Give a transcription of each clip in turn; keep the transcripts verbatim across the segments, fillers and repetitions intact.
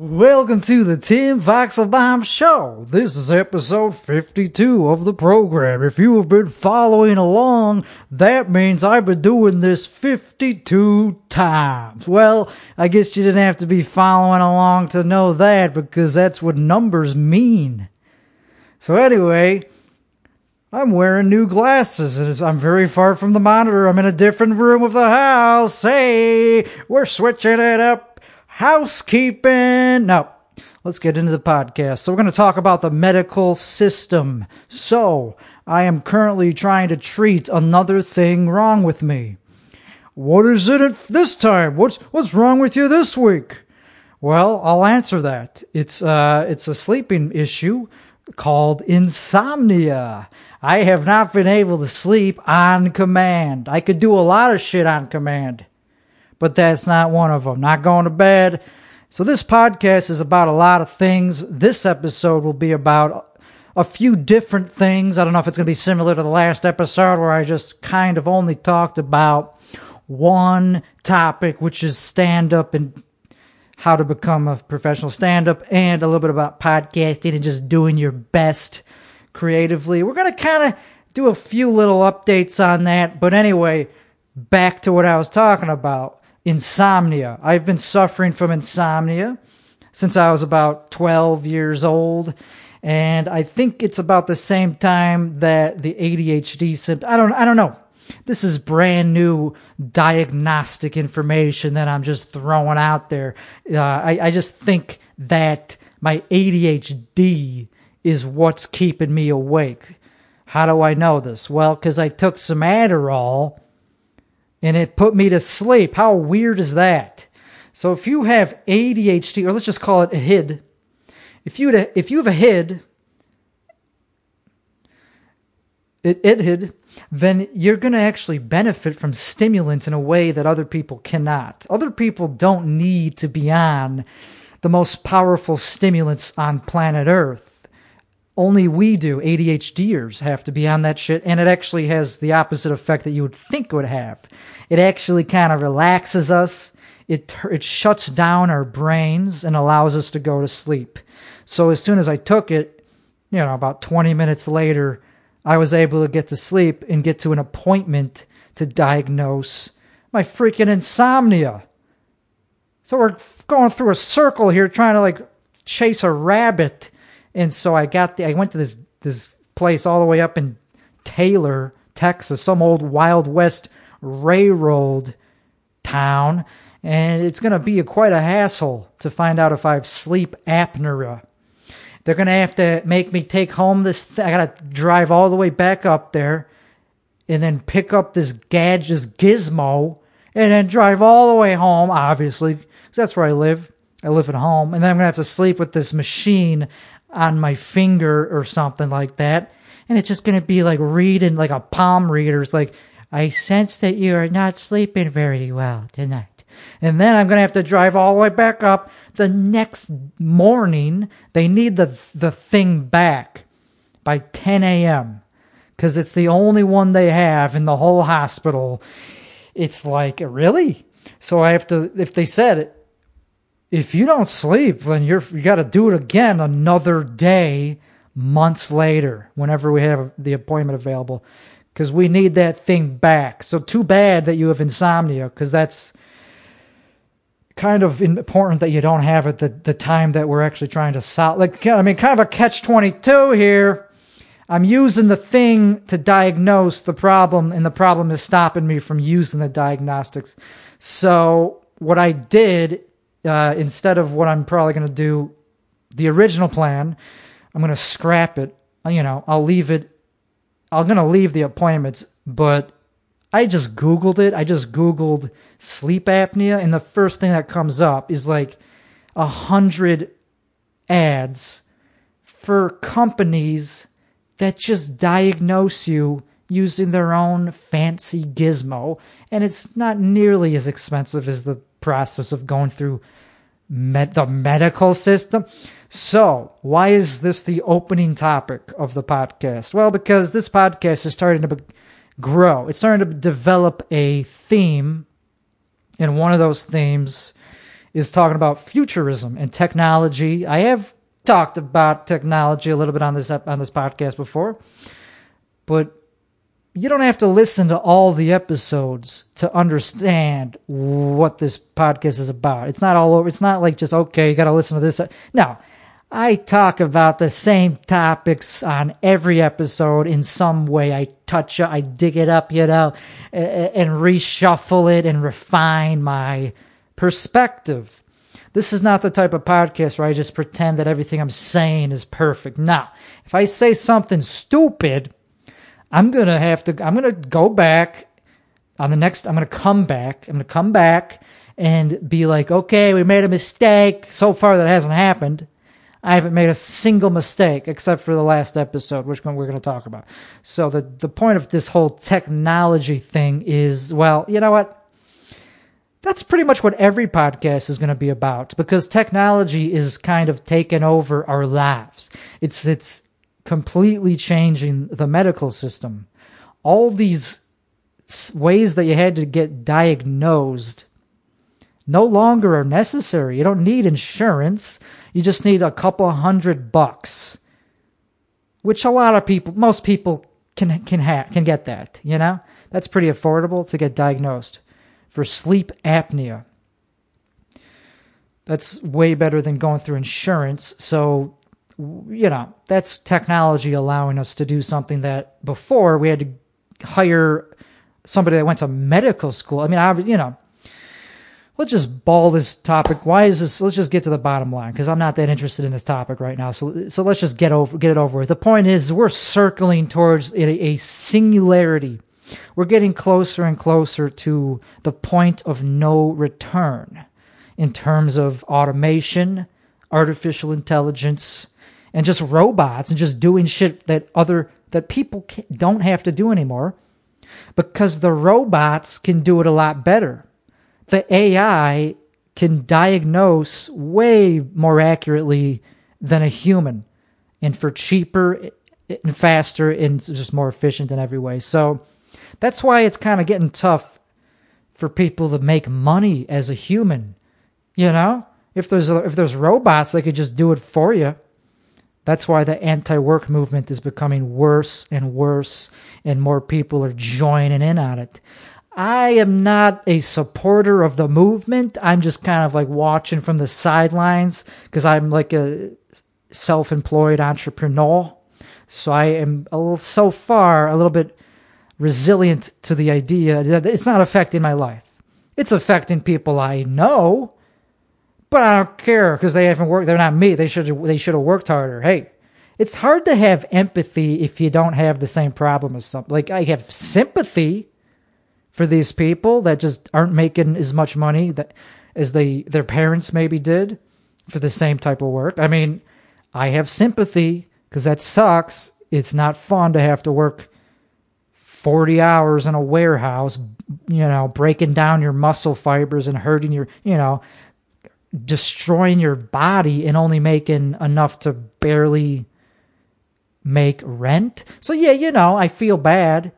Welcome to the Tim Weixelbaum Show. This is episode fifty-two of the program. If you have been following along, that means I've been doing this fifty-two times. Well, I guess you didn't have to be following along to know that, because that's what numbers mean. So anyway, I'm wearing new glasses, and I'm very far from the monitor. I'm in a different room of the house. Hey, we're switching it up. Housekeeping. Now, let's get into the podcast. So we're going to talk about the medical system. So I am currently trying to treat another thing wrong with me. What is it this time? What's what's wrong with you this week? Well, I'll answer that. It's uh, it's a sleeping issue called insomnia. I have not been able to sleep on command. I could do a lot of shit on command, but that's not one of them. Not going to bed. So this podcast is about a lot of things. This episode will be about a few different things. I don't know if it's going to be similar to the last episode where I just kind of only talked about one topic, which is stand-up and how to become a professional stand-up, and a little bit about podcasting and just doing your best creatively. We're going to kind of do a few little updates on that. But anyway, back to what I was talking about. Insomnia. I've been suffering from insomnia since I was about twelve years old, and I think it's about the same time that the A D H D symptoms. I don't. I don't know. This is brand new diagnostic information that I'm just throwing out there. Uh, I, I just think that my A D H D is what's keeping me awake. How do I know this? Well, because I took some Adderall, and it put me to sleep. How weird is that? So if you have A D H D, or let's just call it a H I D. If you if you have a H I D, it, it H I D, then you're going to actually benefit from stimulants in a way that other people cannot. Other people don't need to be on the most powerful stimulants on planet Earth. Only we do. ADHDers have to be on that shit, and it actually has the opposite effect that you would think it would have. It actually kind of relaxes us. It it shuts down our brains and allows us to go to sleep. So as soon as I took it, you know, about twenty minutes later, I was able to get to sleep and get to an appointment to diagnose my freaking insomnia. So we're going through a circle here trying to, like, chase a rabbit. And so I got the, I went to this, this place all the way up in Taylor, Texas, some old Wild West railroad town, and it's going to be a, quite a hassle to find out if I have sleep apnea. They're going to have to make me take home this thing. I got to drive all the way back up there and then pick up this gadget, this gizmo, and then drive all the way home, obviously, because that's where I live. I live at home, and then I'm going to have to sleep with this machine on my finger or something like that, and it's just going to be like reading, like a palm reader. It's like, I sense that you are not sleeping very well tonight. And then I'm going to have to drive all the way back up the next morning. They need the the thing back by ten a.m. because it's the only one they have in the whole hospital. It's like, really? So I have to, if they said it, if you don't sleep, then you're, you got to do it again another day, months later, whenever we have the appointment available, because we need that thing back. So too bad that you have insomnia, because that's kind of important that you don't have it the, the time that we're actually trying to solve. Like, I mean, kind of a catch twenty-two here. I'm using the thing to diagnose the problem, and the problem is stopping me from using the diagnostics. So what I did, Uh, instead of what I'm probably going to do, the original plan, I'm going to scrap it. You know, I'll leave it. I'm going to leave the appointments, but I just Googled it. I just Googled sleep apnea, and the first thing that comes up is like a hundred ads for companies that just diagnose you using their own fancy gizmo, and it's not nearly as expensive as the process of going through med- the medical system. So why is this the opening topic of the podcast? Well, because this podcast is starting to be- grow. It's starting to develop a theme, and one of those themes is talking about futurism and technology. I have talked about technology a little bit on this on this podcast before, but you don't have to listen to all the episodes to understand what this podcast is about. It's not all over. It's not like just, okay, you got to listen to this. No, I talk about the same topics on every episode in some way. I touch it, I dig it up, you know, and reshuffle it and refine my perspective. This is not the type of podcast where I just pretend that everything I'm saying is perfect. Now, if I say something stupid, I'm going to have to, I'm going to go back on the next, I'm going to come back, I'm going to come back and be like, okay, we made a mistake. So far that hasn't happened. I haven't made a single mistake except for the last episode, which one we're going to talk about. So the, the point of this whole technology thing is, well, you know what? That's pretty much what every podcast is going to be about, because technology is kind of taken over our lives. It's, it's completely changing the medical system. All these ways that you had to get diagnosed no longer are necessary. You don't need insurance. You just need a couple hundred bucks, which a lot of people, most people can can ha- can get that, you know? That's pretty affordable to get diagnosed for sleep apnea. That's way better than going through insurance. So, you know, that's technology allowing us to do something that before we had to hire somebody that went to medical school. I mean, I, you know, let's just ball this topic. Why is this? Let's just get to the bottom line, because I'm not that interested in this topic right now. So, so let's just get over, get it over with. The point is, we're circling towards a, a singularity. We're getting closer and closer to the point of no return in terms of automation, artificial intelligence, and just robots, and just doing shit that other that people can, don't have to do anymore, because the robots can do it a lot better. The A I can diagnose way more accurately than a human, and for cheaper and faster and just more efficient in every way. So that's why it's kind of getting tough for people to make money as a human. You know, if there's if there's robots that could just do it for you, that's why the anti-work movement is becoming worse and worse, and more people are joining in on it. I am not a supporter of the movement. I'm just kind of like watching from the sidelines, because I'm like a self-employed entrepreneur. So I am a little, so far a little bit resilient to the idea that it's not affecting my life. It's affecting people I know, but I don't care, because they haven't worked. They're not me. They should they should have worked harder. Hey, it's hard to have empathy if you don't have the same problem as something. Like, I have sympathy for these people that just aren't making as much money that as they their parents maybe did for the same type of work. I mean, I have sympathy, because that sucks. It's not fun to have to work forty hours in a warehouse, you know, breaking down your muscle fibers and hurting your, you know, destroying your body, and only making enough to barely make rent. So yeah, you know, I feel bad.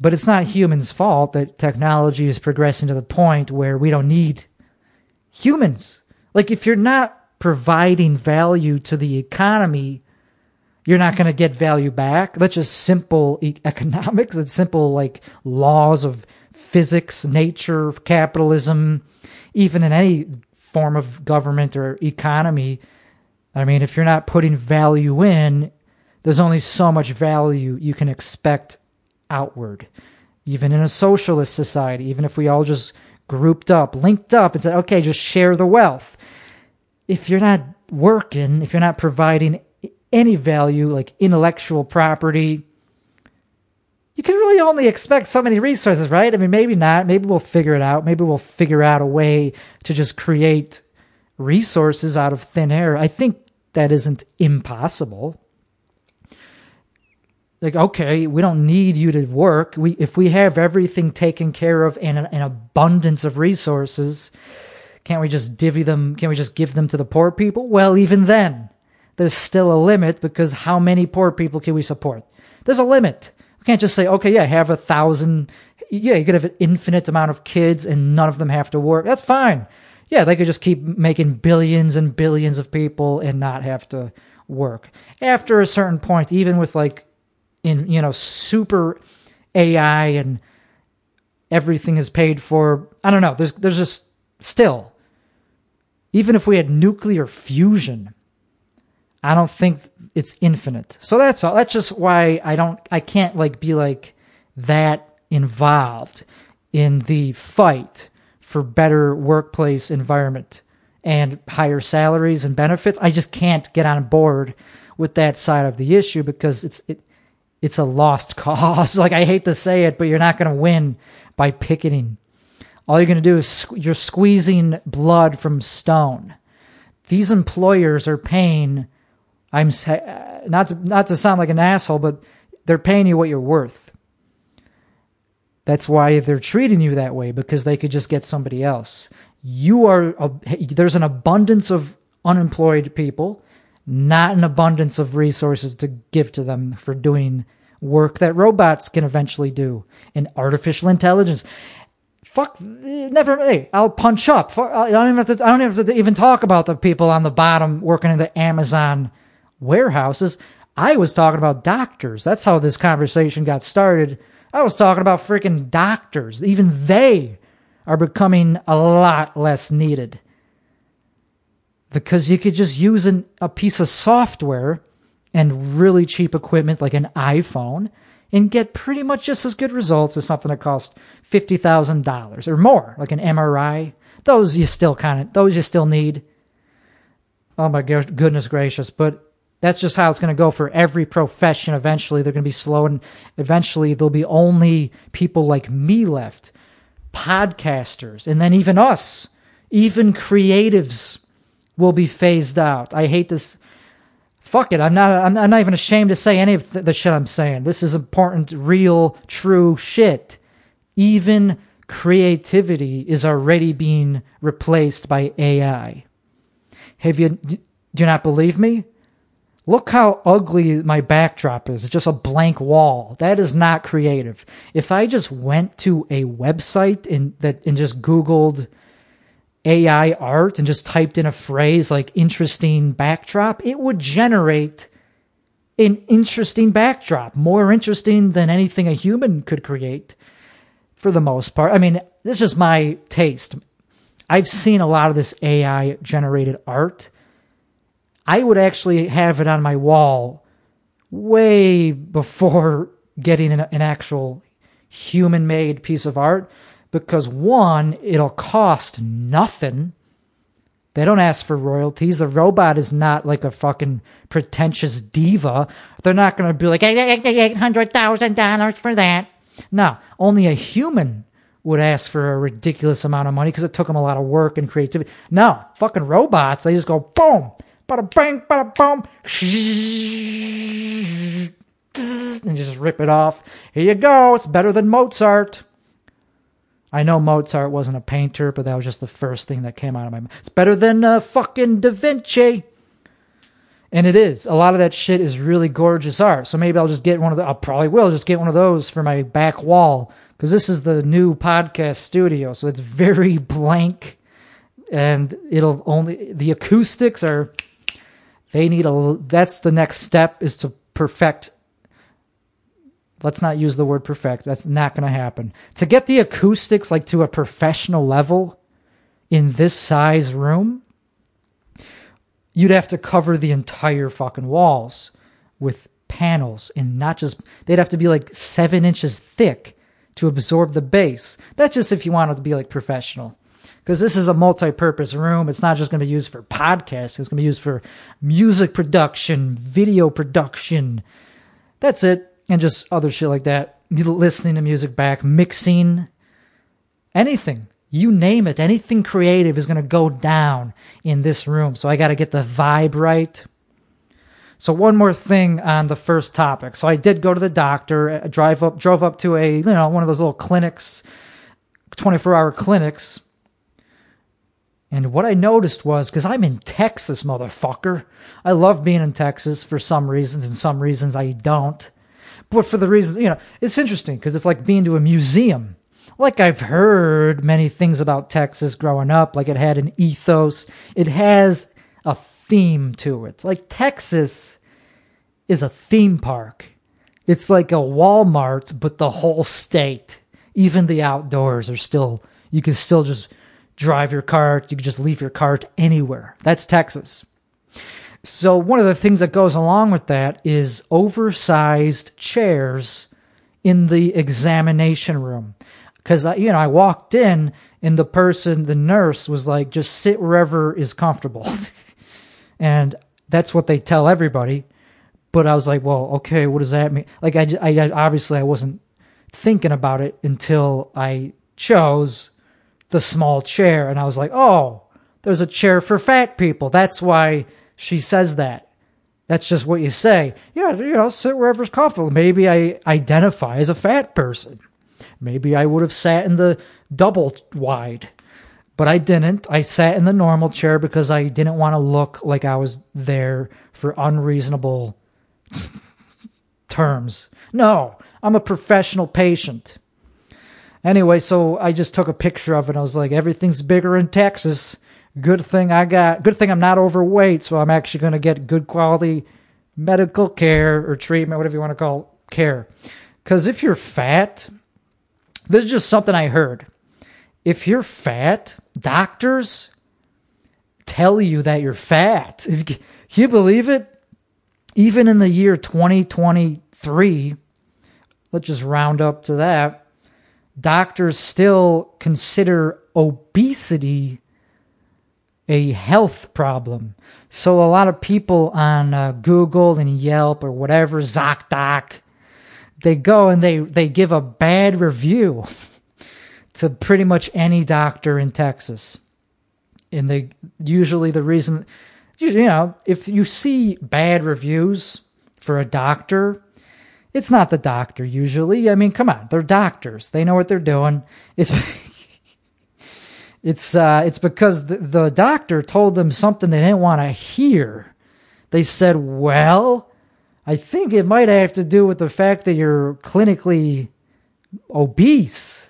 But it's not humans' fault that technology is progressing to the point where we don't need humans. Like, if you're not providing value to the economy, you're not going to get value back. That's just simple economics. It's simple, like, laws of physics, nature, capitalism, even in any form of government or economy. I mean, if you're not putting value in, there's only so much value you can expect outward, even in a socialist society. Even if we all just grouped up, linked up, and said, okay, just share the wealth. If you're not working, if you're not providing any value, like intellectual property, you can really only expect so many resources, right? I mean, maybe not. Maybe we'll figure it out. Maybe we'll figure out a way to just create resources out of thin air. I think that isn't impossible. Like, okay, we don't need you to work. We, if we have everything taken care of and an abundance of resources, can't we just divvy them? Can't we just give them to the poor people? Well, even then, there's still a limit, because how many poor people can we support? There's a limit. We can't just say, okay, yeah, have a thousand. Yeah, you could have an infinite amount of kids and none of them have to work. That's fine. Yeah, they could just keep making billions and billions of people and not have to work. After a certain point, even with like, in you know, super A I and everything is paid for, I don't know, there's there's just still, even if we had nuclear fusion, I don't think it's infinite. So that's all. That's just why I don't, I can't like be like that involved in the fight for better workplace environment and higher salaries and benefits. I just can't get on board with that side of the issue because it's it, it's a lost cause. Like, I hate to say it, but you're not going to win by picketing. All you're going to do is you're squeezing blood from stone. These employers are paying, I'm not to, not to sound like an asshole, but they're paying you what you're worth. That's why they're treating you that way, because they could just get somebody else. You are a, there's an abundance of unemployed people, not an abundance of resources to give to them for doing work that robots can eventually do and artificial intelligence. Fuck, never. Hey, I'll punch up. Fuck, I don't even have to. I don't even have to even talk about the people on the bottom working in the Amazon warehouses. I was talking about doctors. That's how this conversation got started. I was talking about freaking doctors. Even they are becoming a lot less needed because you could just use an, a piece of software and really cheap equipment like an iPhone and get pretty much just as good results as something that costs fifty thousand dollars or more, like an M R I. Those you still kind of, those you still need. Oh my gosh, goodness gracious. But that's just how it's going to go for every profession eventually. They're going to be slow, and eventually there'll be only people like me left, podcasters, and then even us, even creatives will be phased out. I hate this. Fuck it. I'm not, I'm not, I'm not even ashamed to say any of th- the shit I'm saying. This is important, real, true shit. Even creativity is already being replaced by A I. Have you, do you not believe me? Look how ugly my backdrop is. It's just a blank wall. That is not creative. If I just went to a website and that and just Googled A I art and just typed in a phrase like interesting backdrop, it would generate an interesting backdrop, more interesting than anything a human could create for the most part. I mean, this is my taste. I've seen a lot of this A I generated art. I would actually have it on my wall way before getting an, an actual human-made piece of art. Because one, it'll cost nothing. They don't ask for royalties. The robot is not like a fucking pretentious diva. They're not going to be like, eight hundred thousand dollars for that. No, only a human would ask for a ridiculous amount of money because it took them a lot of work and creativity. No, fucking robots, they just go, boom, bada bang, bada boom, and just rip it off. Here you go, it's better than Mozart. I know Mozart wasn't a painter, but that was just the first thing that came out of my mouth. It's better than uh, fucking Da Vinci. And it is. A lot of that shit is really gorgeous art. So maybe I'll just get one of the, I probably will just get one of those for my back wall. Because this is the new podcast studio. So it's very blank. And it'll only, the acoustics are, they need a, that's the next step is to perfect. Let's not use the word perfect. That's not going to happen. To get the acoustics like to a professional level in this size room, you'd have to cover the entire fucking walls with panels and not just, they'd have to be like seven inches thick to absorb the bass. That's just if you want it to be like professional. Because this is a multi-purpose room. It's not just going to be used for podcasts. It's going to be used for music production, video production. That's it. And just other shit like that. Listening to music back, mixing, anything. You name it. Anything creative is going to go down in this room. So I got to get the vibe right. So one more thing on the first topic. So I did go to the doctor. I drive up, drove up to a, you know, one of those little clinics, twenty-four hour clinics. And what I noticed was, because I'm in Texas, motherfucker. I love being in Texas for some reasons and some reasons I don't. But for the reasons, you know, it's interesting because it's like being to a museum. Like, I've heard many things about Texas growing up. Like, it had an ethos. It has a theme to it. Like, Texas is a theme park. It's like a Walmart, but the whole state. Even the outdoors are still, you can still just drive your cart. You can just leave your cart anywhere. That's Texas. So one of the things that goes along with that is oversized chairs in the examination room. Because, you know, I walked in and the person, the nurse, was like, just sit wherever is comfortable. And that's what they tell everybody. But I was like, well, okay, what does that mean? Like, I, I obviously I wasn't thinking about it until I chose the small chair. And I was like, oh, there's a chair for fat people. That's why she says that. That's just what you say. Yeah, you know, sit wherever's comfortable. Maybe I identify as a fat person. Maybe I would have sat in the double wide, but I didn't. I sat in the normal chair because I didn't want to look like I was there for unreasonable terms. No, I'm a professional patient. Anyway, so I just took a picture of it. I was like, everything's bigger in Texas. Good thing I got, good thing I'm not overweight, so I'm actually going to get good quality medical care or treatment, whatever you want to call it, care. Because if you're fat, this is just something I heard. If you're fat, doctors tell you that you're fat. If, can you believe it? Even in the year twenty twenty-three, let's just round up to that, doctors still consider obesity a health problem. So a lot of people on uh, Google and Yelp or whatever, ZocDoc, they go and they, they give a bad review to pretty much any doctor in Texas. And they usually the reason, you know, if you see bad reviews for a doctor, it's not the doctor usually. I mean, come on, they're doctors. They know what they're doing. It's It's uh, it's because the, the doctor told them something they didn't want to hear. They said, well, I think it might have to do with the fact that you're clinically obese.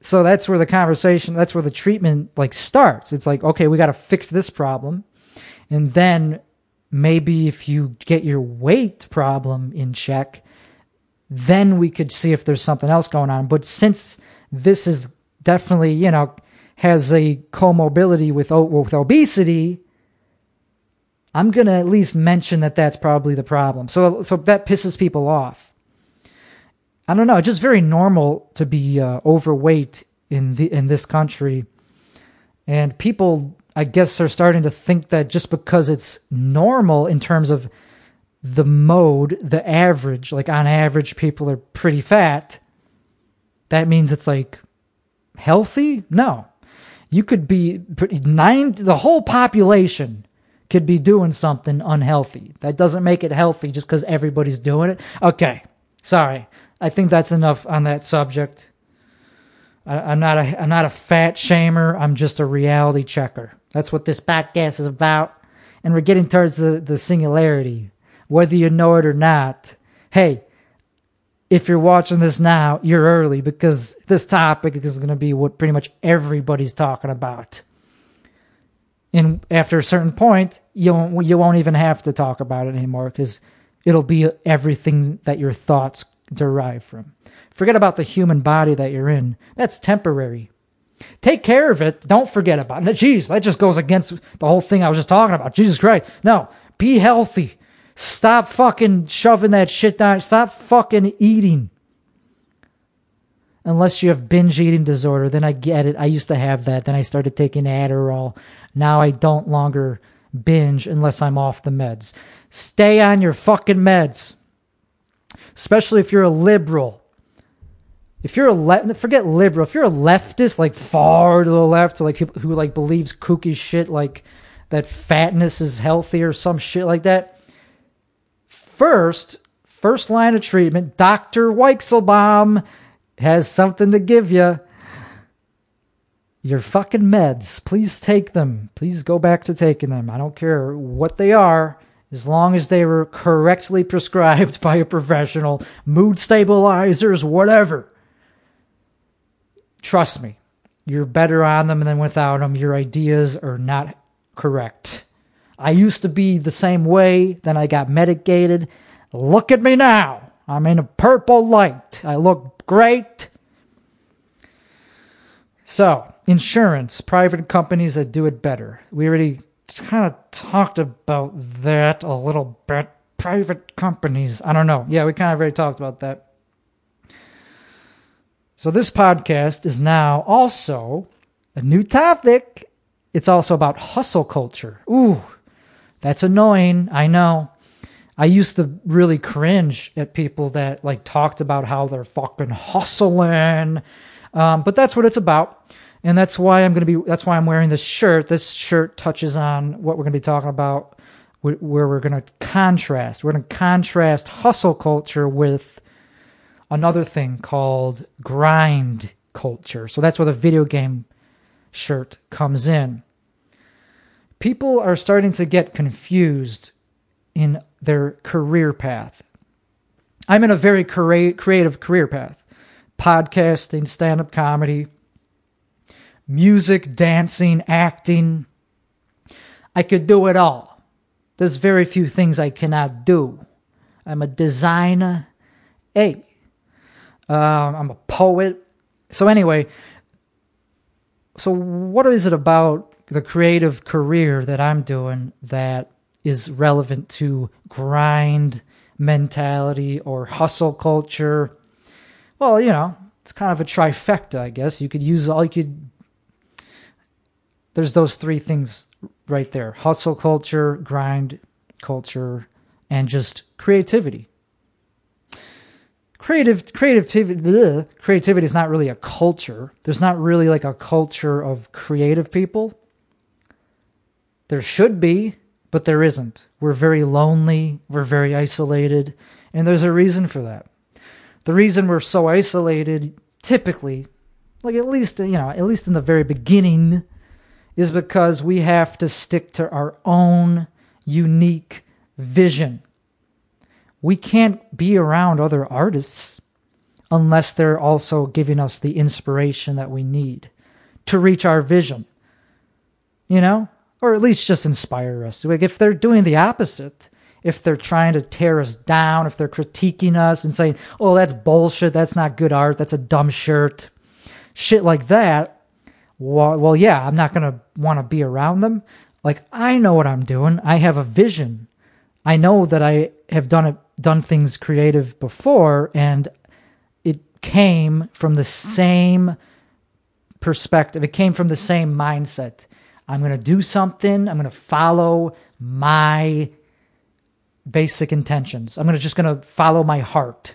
So that's where the conversation, that's where the treatment like starts. It's like, okay, we got to fix this problem. And then maybe if you get your weight problem in check, then we could see if there's something else going on. But since this is definitely, you know, has a comorbidity with with obesity, I'm going to at least mention that that's probably the problem. So so that pisses people off. I don't know, it's just very normal to be uh, overweight in the in this country. And people, I guess, are starting to think that just because it's normal in terms of the mode, the average, like on average people are pretty fat, that means it's like healthy? No. You could be, nine, the whole population could be doing something unhealthy. That doesn't make it healthy just because everybody's doing it. Okay, sorry. I think that's enough on that subject. I, I'm not a, I'm not a fat shamer. I'm just a reality checker. That's what this podcast is about. And we're getting towards the, the singularity. Whether you know it or not, hey, if you're watching this now, you're early because this topic is going to be what pretty much everybody's talking about. And after a certain point, you won't, you won't even have to talk about it anymore because it'll be everything that your thoughts derive from. Forget about the human body that you're in. That's temporary. Take care of it. Don't forget about it. Jeez, that just goes against the whole thing I was just talking about. Jesus Christ. No, be healthy. Stop fucking shoving that shit down. Stop fucking eating. Unless you have binge eating disorder, then I get it. I used to have that. Then I started taking Adderall. Now I don't longer binge unless I'm off the meds. Stay on your fucking meds. Especially if you're a liberal. If you're a le- forget liberal. If you're a leftist, like far to the left, like who, who like believes kooky shit, like that fatness is healthy or some shit like that. First, first line of treatment, Doctor Weixelbaum has something to give you. Your fucking meds. Please take them. Please go back to taking them. I don't care what they are, as long as they were correctly prescribed by a professional. Mood stabilizers, whatever. Trust me, you're better on them than without them. Your ideas are not correct. I used to be the same way, then I got medicated. Look at me now. I'm in a purple light. I look great. So, insurance, private companies that do it better. We already kind of talked about that a little bit. Private companies, I don't know. Yeah, we kind of already talked about that. So this podcast is now also a new topic. It's also about hustle culture. Ooh, that's annoying. I know. I used to really cringe at people that like talked about how they're fucking hustling. Um, but that's what it's about. And that's why I'm going to be, that's why I'm wearing this shirt. This shirt touches on what we're going to be talking about, where we're going to contrast. We're going to contrast hustle culture with another thing called grind culture. So that's where the video game shirt comes in. People are starting to get confused in their career path. I'm in a very crea- creative career path. Podcasting, stand-up comedy, music, dancing, acting. I could do it all. There's very few things I cannot do. I'm a designer. Hey, uh, I'm a poet. So anyway, so what is it about the creative career that I'm doing that is relevant to grind mentality or hustle culture? Well, you know, it's kind of a trifecta, I guess. You could use all you could. There's those three things right there. Hustle culture, grind culture, and just creativity. Creative, creativity, bleh, creativity is not really a culture. There's not really like a culture of creative people. There should be, but there isn't. We're very lonely. We're very isolated. And there's a reason for that. The reason we're so isolated, typically, like at least, you know, at least in the very beginning, is because we have to stick to our own unique vision. We can't be around other artists unless they're also giving us the inspiration that we need to reach our vision, you know, or at least just inspire us. Like if they're doing the opposite, if they're trying to tear us down, if they're critiquing us and saying, oh, that's bullshit, that's not good art, that's a dumb shirt, shit like that, well, yeah, I'm not going to want to be around them. Like, I know what I'm doing. I have a vision. I know that I have done it, done things creative before, and it came from the same perspective. It came from the same mindset. I'm going to do something. I'm going to follow my basic intentions. I'm going to just going to follow my heart.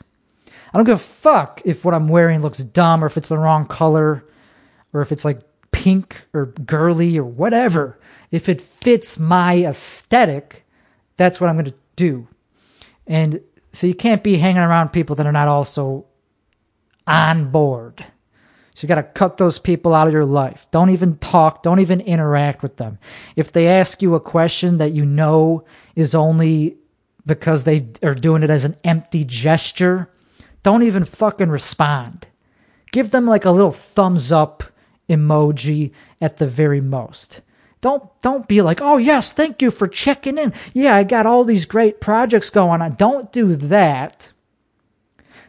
I don't give a fuck if what I'm wearing looks dumb or if it's the wrong color or if it's like pink or girly or whatever. If it fits my aesthetic, that's what I'm going to do. And so you can't be hanging around people that are not also on board. So you got to cut those people out of your life. Don't even talk. Don't even interact with them. If they ask you a question that you know is only because they are doing it as an empty gesture, don't even fucking respond. Give them like a little thumbs up emoji at the very most. Don't don't be like, oh, yes, thank you for checking in. Yeah, I got all these great projects going on. Don't do that,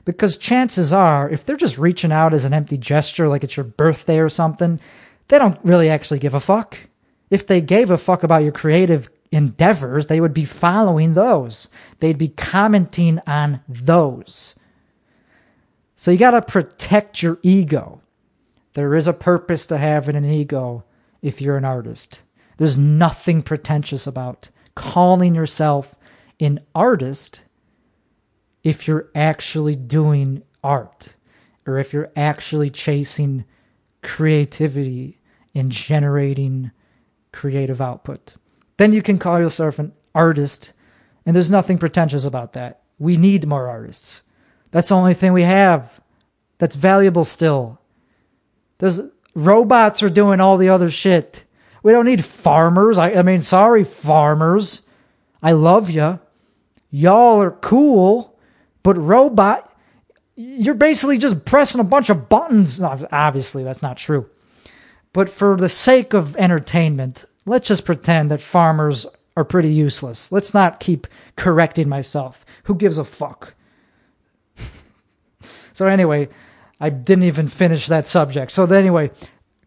because chances are, if they're just reaching out as an empty gesture, like it's your birthday or something, they don't really actually give a fuck. If they gave a fuck about your creative endeavors, they would be following those. They'd be commenting on those. So you got to protect your ego. There is a purpose to having an ego. If you're an artist, there's nothing pretentious about calling yourself an artist if you're actually doing art or if you're actually chasing creativity and generating creative output. Then you can call yourself an artist, and there's nothing pretentious about that. We need more artists. That's the only thing we have that's valuable still. There's... robots are doing all the other shit. We don't need farmers. I, I mean, sorry, farmers. I love ya. Y'all are cool, but robot, you're basically just pressing a bunch of buttons. Obviously, that's not true. But for the sake of entertainment, let's just pretend that farmers are pretty useless. Let's not keep correcting myself. Who gives a fuck? So anyway, I didn't even finish that subject. So anyway,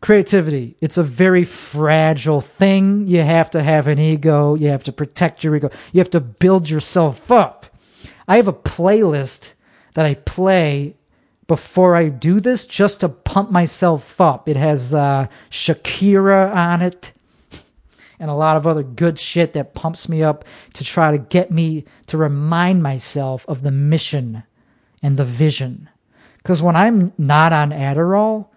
creativity. It's a very fragile thing. You have to have an ego. You have to protect your ego. You have to build yourself up. I have a playlist that I play before I do this just to pump myself up. It has uh, Shakira on it and a lot of other good shit that pumps me up to try to get me to remind myself of the mission and the vision. Because when I'm not on Adderall,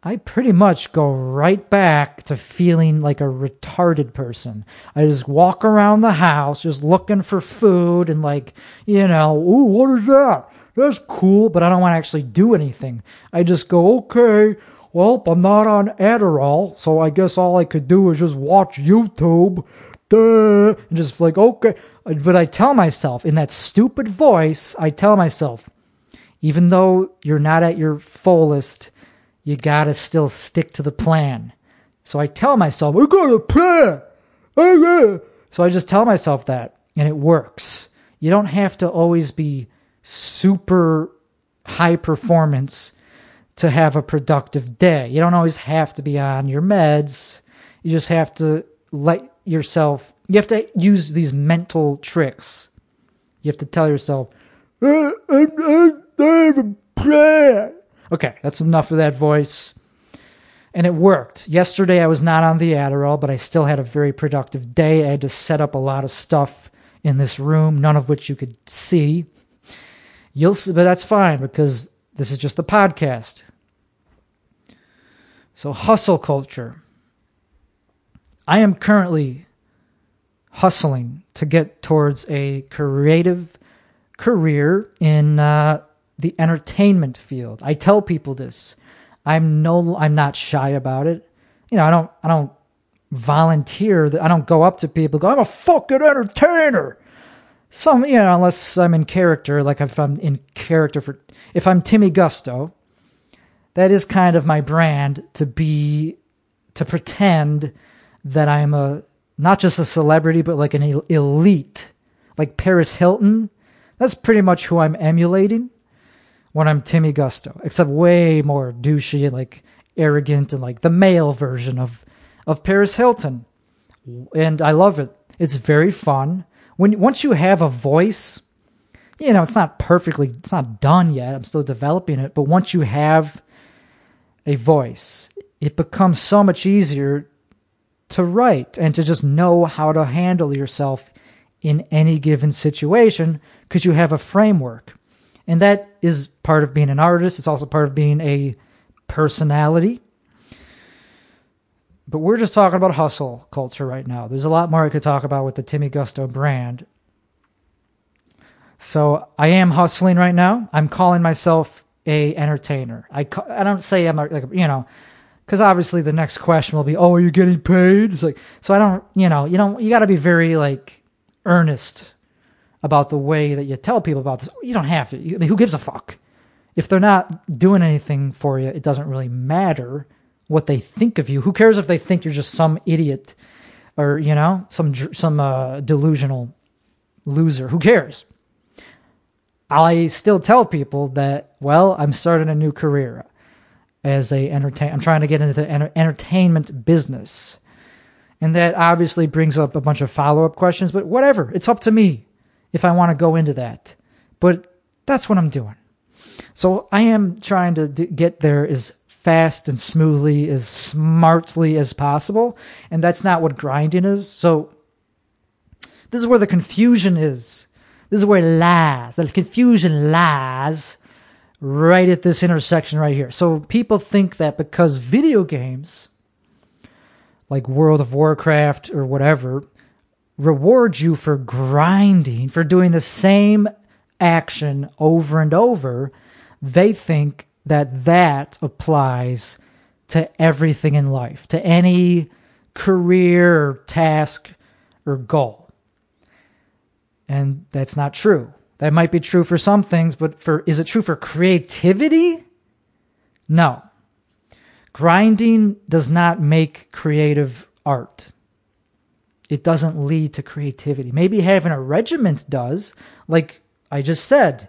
I pretty much go right back to feeling like a retarded person. I just walk around the house just looking for food and like, you know, ooh, what is that? That's cool, but I don't want to actually do anything. I just go, okay, well, I'm not on Adderall, so I guess all I could do is just watch YouTube. Duh, and just like, okay. But I tell myself in that stupid voice, I tell myself, even though you're not at your fullest, you gotta still stick to the plan. So I tell myself, I got a plan. I got. So I just tell myself that, and it works. You don't have to always be super high performance to have a productive day. You don't always have to be on your meds. You just have to let yourself, you have to use these mental tricks. You have to tell yourself, I, I, I have a plan. Okay, that's enough of that voice. And it worked. Yesterday I was not on the Adderall, but I still had a very productive day. I had to set up a lot of stuff in this room, none of which you could see. You'll see, but that's fine because this is just the podcast. So hustle culture. I am currently hustling to get towards a creative career in uh the entertainment field. I tell people this. I'm no, I'm not shy about it. You know, I don't, I don't volunteer. I don't go up to people and go, I'm a fucking entertainer. Some, you know, unless I'm in character, like if I'm in character for, if I'm Timmy Gusto, that is kind of my brand to be, to pretend that I'm a, not just a celebrity, but like an elite, like Paris Hilton. That's pretty much who I'm emulating when I'm Timmy Gusto, except way more douchey and like arrogant and like the male version of, of Paris Hilton. And I love it. It's very fun. When once you have a voice, you know, it's not perfectly, it's not done yet. I'm still developing it. But once you have a voice, it becomes so much easier to write and to just know how to handle yourself in any given situation because you have a framework. And that is part of being an artist. It's also part of being a personality. But we're just talking about hustle culture right now. There's a lot more I could talk about with the Timmy Gusto brand. So I am hustling right now. I'm calling myself a entertainer. I, ca- I don't say I'm like, you know, because obviously the next question will be, oh, are you getting paid? It's like, so I don't, you know, you don't, you got to be very like earnest about the way that you tell people about this. You don't have to. You, I mean, who gives a fuck? If they're not doing anything for you, it doesn't really matter what they think of you. Who cares if they think you're just some idiot or, you know, some some uh, delusional loser? Who cares? I still tell people that, well, I'm starting a new career as a entertain. I'm trying to get into the enter- entertainment business. And that obviously brings up a bunch of follow-up questions, but whatever. It's up to me if I want to go into that. But that's what I'm doing. So I am trying to d- get there as fast and smoothly, as smartly as possible. And that's not what grinding is. So this is where the confusion is. This is where it lies. The confusion lies right at this intersection right here. So people think that because video games, like World of Warcraft or whatever, reward you for grinding, for doing the same action over and over, they think that that applies to everything in life, to any career or task or goal. And that's not true. That might be true for some things, but for is it true for creativity? No. Grinding does not make creative art. It doesn't lead to creativity. Maybe having a regiment does. Like I just said,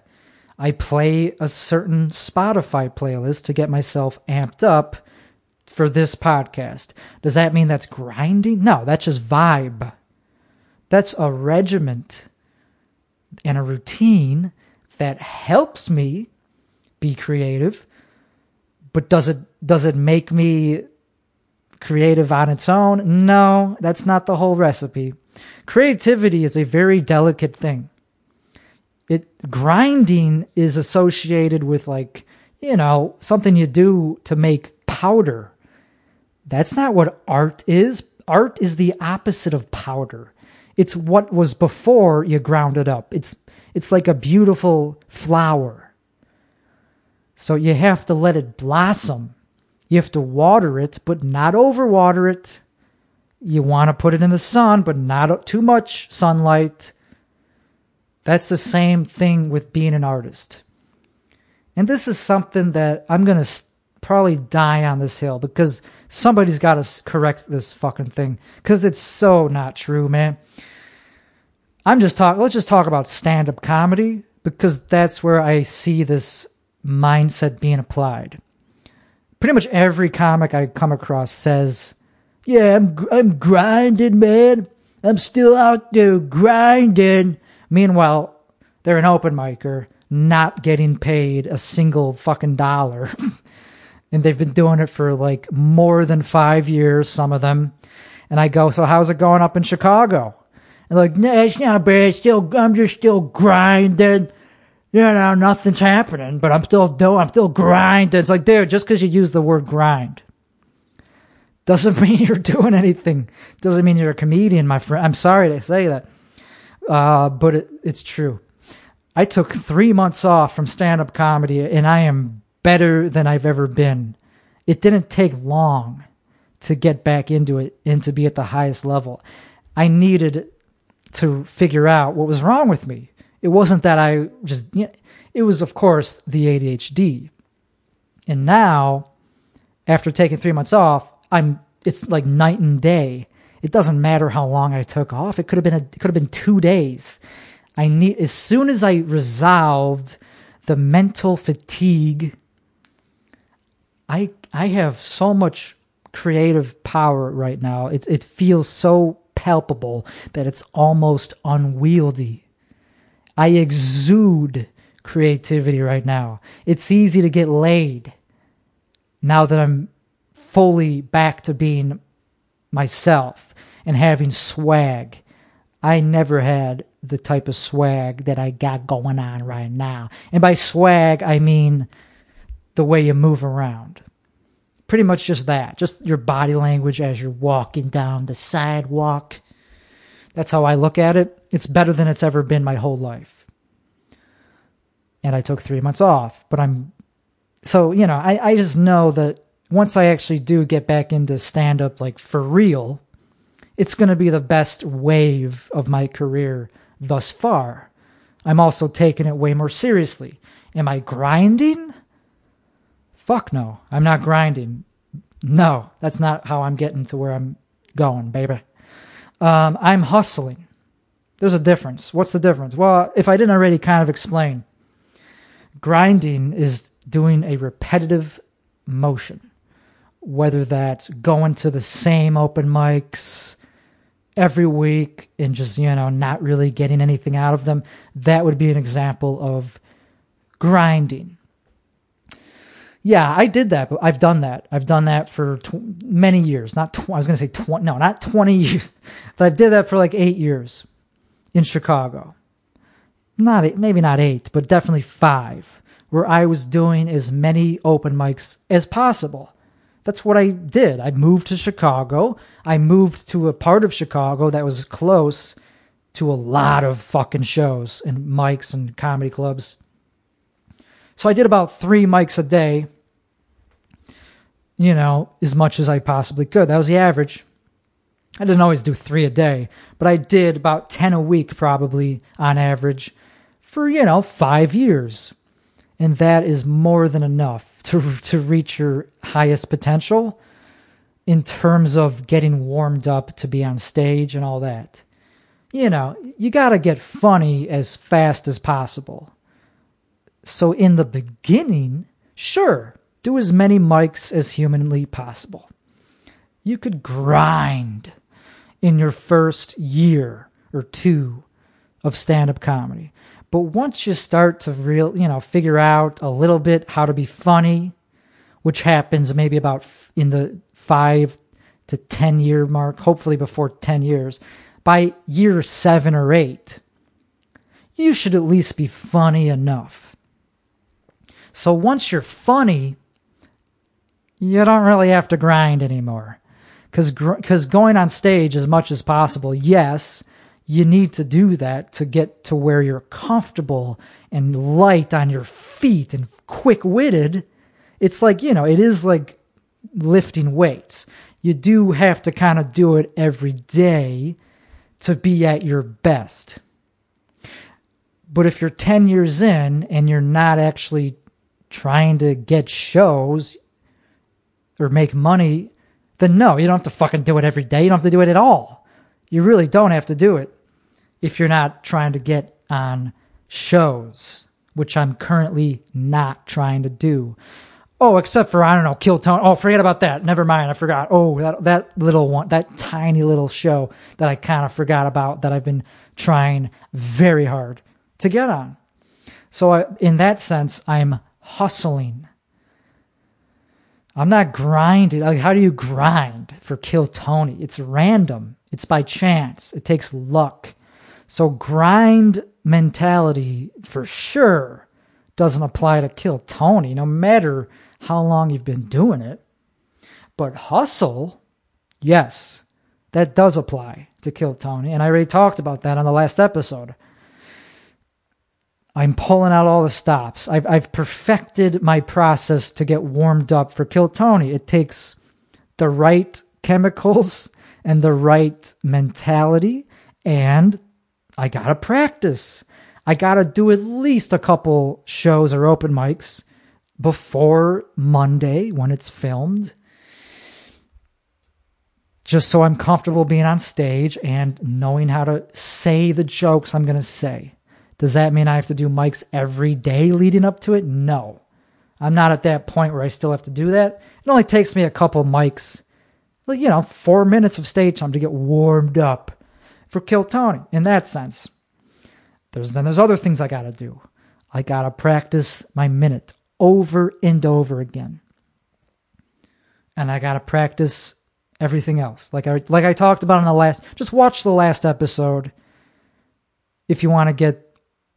I play a certain Spotify playlist to get myself amped up for this podcast. Does that mean that's grinding? No, that's just vibe. That's a regiment and a routine that helps me be creative. But does it does it make me creative on its own? No, that's not the whole recipe. Creativity is a very delicate thing. It grinding is associated with like, you know, something you do to make powder. That's not what art is. Art is the opposite of powder. It's what was before you ground it up. It's it's like a beautiful flower. So you have to let it blossom. You have to water it, but not overwater it. You want to put it in the sun, but not too much sunlight. That's the same thing with being an artist. And this is something that I'm going to probably die on this hill because somebody's got to correct this fucking thing because it's so not true, man. I'm just talking, let's just talk about stand-up comedy because that's where I see this mindset being applied. Pretty much every comic I come across says, yeah, I'm I'm grinding, man. I'm still out there grinding. Meanwhile, they're an open micer, not getting paid a single fucking dollar. And they've been doing it for like more than five years, some of them. And I go, so how's it going up in Chicago? And like, nah, it's not bad. It's still, I'm just still grinding. You know, nothing's happening, but I'm still doing, I'm still grinding. It's like, dude, just because you use the word grind doesn't mean you're doing anything. Doesn't mean you're a comedian, my friend. I'm sorry to say that, uh, but it, it's true. I took three months off from stand-up comedy, and I am better than I've ever been. It didn't take long to get back into it and to be at the highest level. I needed to figure out what was wrong with me. It wasn't that I just, you know, it was, of course, the A D H D. And now, after taking three months off, I'm, it's like night and day. It doesn't matter how long I took off. It could have been, a, it could have been two days. I need, as soon as I resolved the mental fatigue, I, I have so much creative power right now. It, it feels so palpable that it's almost unwieldy. I exude creativity right now. It's easy to get laid now that I'm fully back to being myself and having swag. I never had the type of swag that I got going on right now. And by swag, I mean the way you move around. Pretty much just that. Just your body language as you're walking down the sidewalk. That's how I look at it. It's better than it's ever been my whole life. And I took three months off, but I'm, so, you know, I, I just know that once I actually do get back into stand-up, like, for real, it's going to be the best wave of my career thus far. I'm also taking it way more seriously. Am I grinding? Fuck no, I'm not grinding. No, that's not how I'm getting to where I'm going, baby. Um, I'm hustling. There's a difference. What's the difference? Well, if I didn't already kind of explain, grinding is doing a repetitive motion, whether that's going to the same open mics every week and just, you know, not really getting anything out of them. That would be an example of grinding. Yeah, I did that. But I've done that. I've done that for tw- many years. Not tw- I was going to say twenty. No, not twenty years. But I did that for like eight years. In Chicago, not eight, maybe not eight, but definitely five, where I was doing as many open mics as possible. That's what I did. I moved to Chicago. I moved to a part of Chicago that was close to a lot of fucking shows and mics and comedy clubs. So I did about three mics a day, you know, as much as I possibly could. That was the average. I didn't always do three a day, but I did about ten a week probably on average for, you know, five years. And that is more than enough to to reach your highest potential in terms of getting warmed up to be on stage and all that. You know, you got to get funny as fast as possible. So in the beginning, sure, do as many mics as humanly possible. You could grind in your first year or two of stand-up comedy. But once you start to real, you know, figure out a little bit how to be funny, which happens maybe about in the five to ten year mark, hopefully before ten years, by year seven or eight, you should at least be funny enough. So once you're funny, you don't really have to grind anymore. Because because going on stage as much as possible, yes, you need to do that to get to where you're comfortable and light on your feet and quick-witted. It's like, you know, it is like lifting weights. You do have to kind of do it every day to be at your best. But if you're ten years in and you're not actually trying to get shows or make money, then no, you don't have to fucking do it every day. You don't have to do it at all. You really don't have to do it if you're not trying to get on shows, which I'm currently not trying to do. Oh, except for, I don't know, Kill Tony. Oh, forget about that. Never mind. I forgot. Oh, that that little one, that tiny little show that I kind of forgot about that I've been trying very hard to get on. So I, in that sense, I'm hustling. I'm not grinding. Like, how do you grind for Kill Tony? It's random. It's by chance. It takes luck. So grind mentality for sure doesn't apply to Kill Tony, no matter how long you've been doing it. But hustle, yes, that does apply to Kill Tony. And I already talked about that on the last episode. I'm pulling out all the stops. I've, I've perfected my process to get warmed up for Kill Tony. It takes the right chemicals and the right mentality, and I gotta practice. I gotta do at least a couple shows or open mics before Monday when it's filmed, just so I'm comfortable being on stage and knowing how to say the jokes I'm gonna say. Does that mean I have to do mics every day leading up to it? No. I'm not at that point where I still have to do that. It only takes me a couple mics, like, you know, four minutes of stage time to get warmed up for Kill Tony in that sense. There's then there's other things I got to do. I got to practice my minute over and over again. And I got to practice everything else. Like I like I talked about in the last, just watch the last episode if you want to get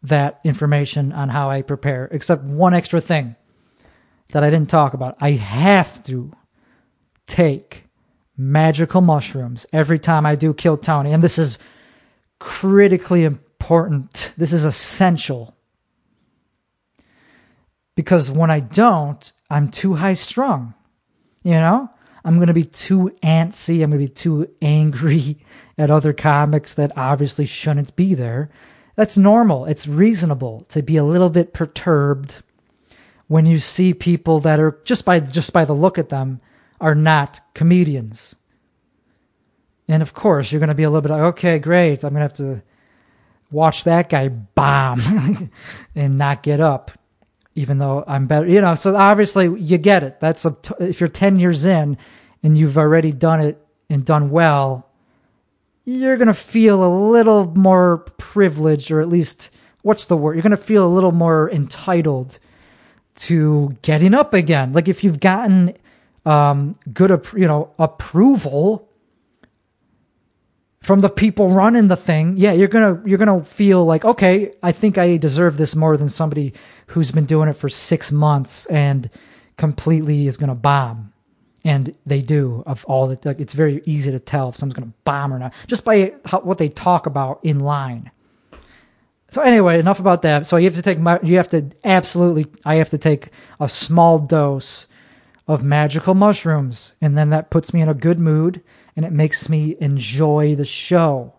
that information on how I prepare, except one extra thing that I didn't talk about. I have to take magical mushrooms every time I do Kill Tony, and this is critically important. This is essential, because when I don't, I'm too high strung, you know? I'm going to be too antsy. I'm going to be too angry at other comics that obviously shouldn't be there. That's normal. It's reasonable to be a little bit perturbed when you see people that are, just by just by the look at them, are not comedians. And of course, you're going to be a little bit like, okay, great, I'm going to have to watch that guy bomb and not get up, even though I'm better. You know, so obviously you get it. That's a, if you're ten years in and you've already done it and done well, you're going to feel a little more privileged, or at least, what's the word? You're going to feel a little more entitled to getting up again. Like if you've gotten um, good, you know, approval from the people running the thing, yeah, you're going to, you're going to feel like, okay, I think I deserve this more than somebody who's been doing it for six months and completely is going to bomb. And they do, of all the, like, it's very easy to tell if someone's going to bomb or not, just by how, what they talk about in line. So anyway, enough about that. So you have to take, you have to absolutely, I have to take a small dose of magical mushrooms. And then that puts me in a good mood and it makes me enjoy the show.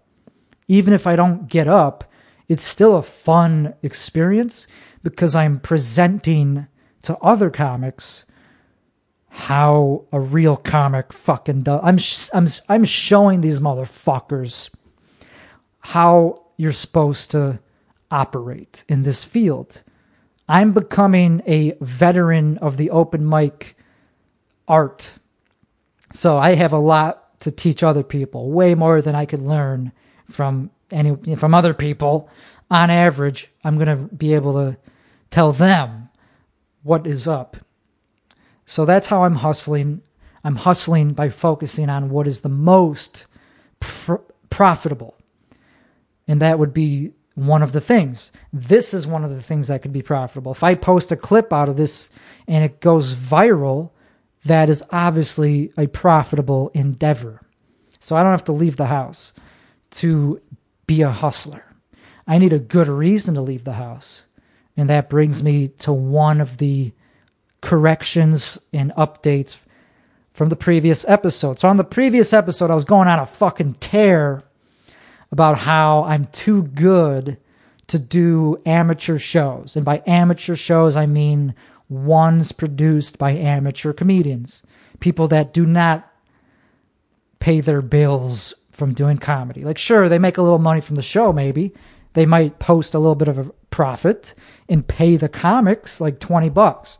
Even if I don't get up, it's still a fun experience because I'm presenting to other comics how a real comic fucking does. I'm sh- I'm I'm showing these motherfuckers how you're supposed to operate in this field. I'm becoming a veteran of the open mic art. So I have a lot to teach other people, way more than I could learn from any from other people. On average, I'm going to be able to tell them what is up. So that's how I'm hustling. I'm hustling by focusing on what is the most pr- profitable. And that would be one of the things. This is one of the things that could be profitable. If I post a clip out of this and it goes viral, that is obviously a profitable endeavor. So I don't have to leave the house to be a hustler. I need a good reason to leave the house. And that brings me to one of the corrections and updates from the previous episode. So on the previous episode, I was going on a fucking tear about how I'm too good to do amateur shows. And by amateur shows, I mean ones produced by amateur comedians, people that do not pay their bills from doing comedy. Like, sure, they make a little money from the show, maybe. They might post a little bit of a profit and pay the comics like twenty bucks.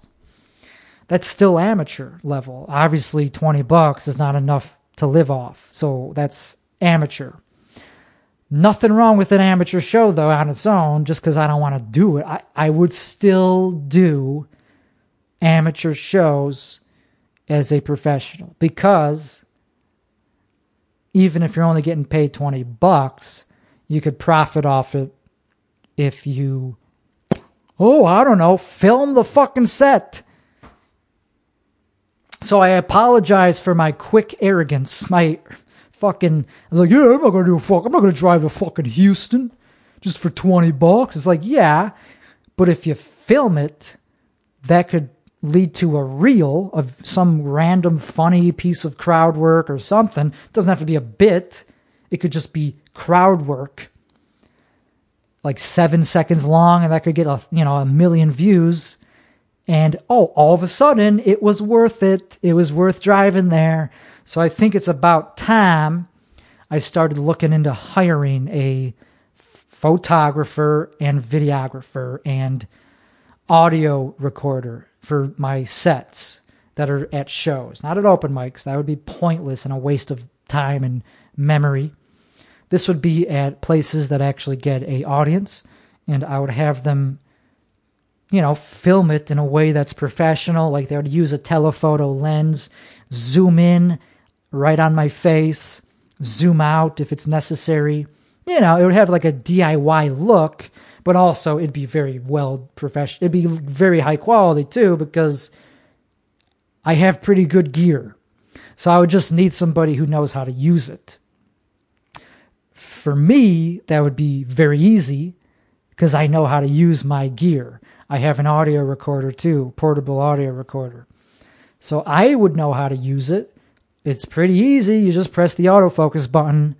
That's still amateur level. Obviously, twenty bucks is not enough to live off. So that's amateur. Nothing wrong with an amateur show, though, on its own, just because I don't want to do it. I, I would still do amateur shows as a professional because even if you're only getting paid twenty bucks, you could profit off it if you, oh, I don't know, film the fucking set. So I apologize for my quick arrogance. My fucking, I was like, yeah, I'm not going to do a fuck. I'm not going to drive to fucking Houston just for twenty bucks. It's like, yeah, but if you film it, that could lead to a reel of some random funny piece of crowd work or something. It doesn't have to be a bit. It could just be crowd work, like seven seconds long, and that could get a, you know, a million views. And, oh, all of a sudden, it was worth it. It was worth driving there. So I think it's about time I started looking into hiring a photographer and videographer and audio recorder for my sets that are at shows. Not at open mics. That would be pointless and a waste of time and memory. This would be at places that actually get an audience, and I would have them, you know, film it in a way that's professional. Like they would use a telephoto lens, zoom in right on my face, zoom out if it's necessary. You know, it would have like a D I Y look, but also it'd be very well professional. It'd be very high quality too, because I have pretty good gear. So I would just need somebody who knows how to use it. For me, that would be very easy because I know how to use my gear. I have an audio recorder too, portable audio recorder. So I would know how to use it. It's pretty easy. You just press the autofocus button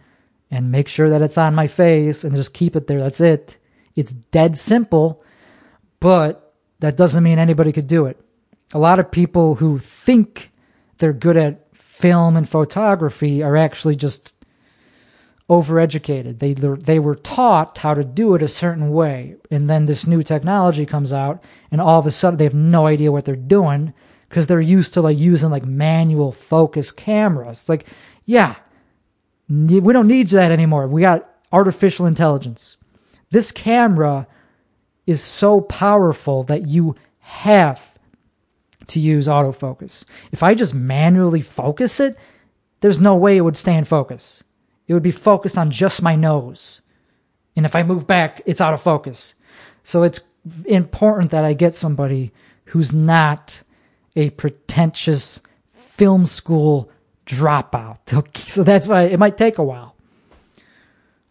and make sure that it's on my face and just keep it there. That's it. It's dead simple, but that doesn't mean anybody could do it. A lot of people who think they're good at film and photography are actually just overeducated. They they were taught how to do it a certain way, and then this new technology comes out, and all of a sudden they have no idea what they're doing because they're used to like using like manual focus cameras. It's like, yeah, we don't need that anymore. We got artificial intelligence. This camera is so powerful that you have to use autofocus. If I just manually focus it, there's no way it would stay in focus. It would be focused on just my nose. And if I move back, it's out of focus. So it's important that I get somebody who's not a pretentious film school dropout. Okay, so that's why it might take a while.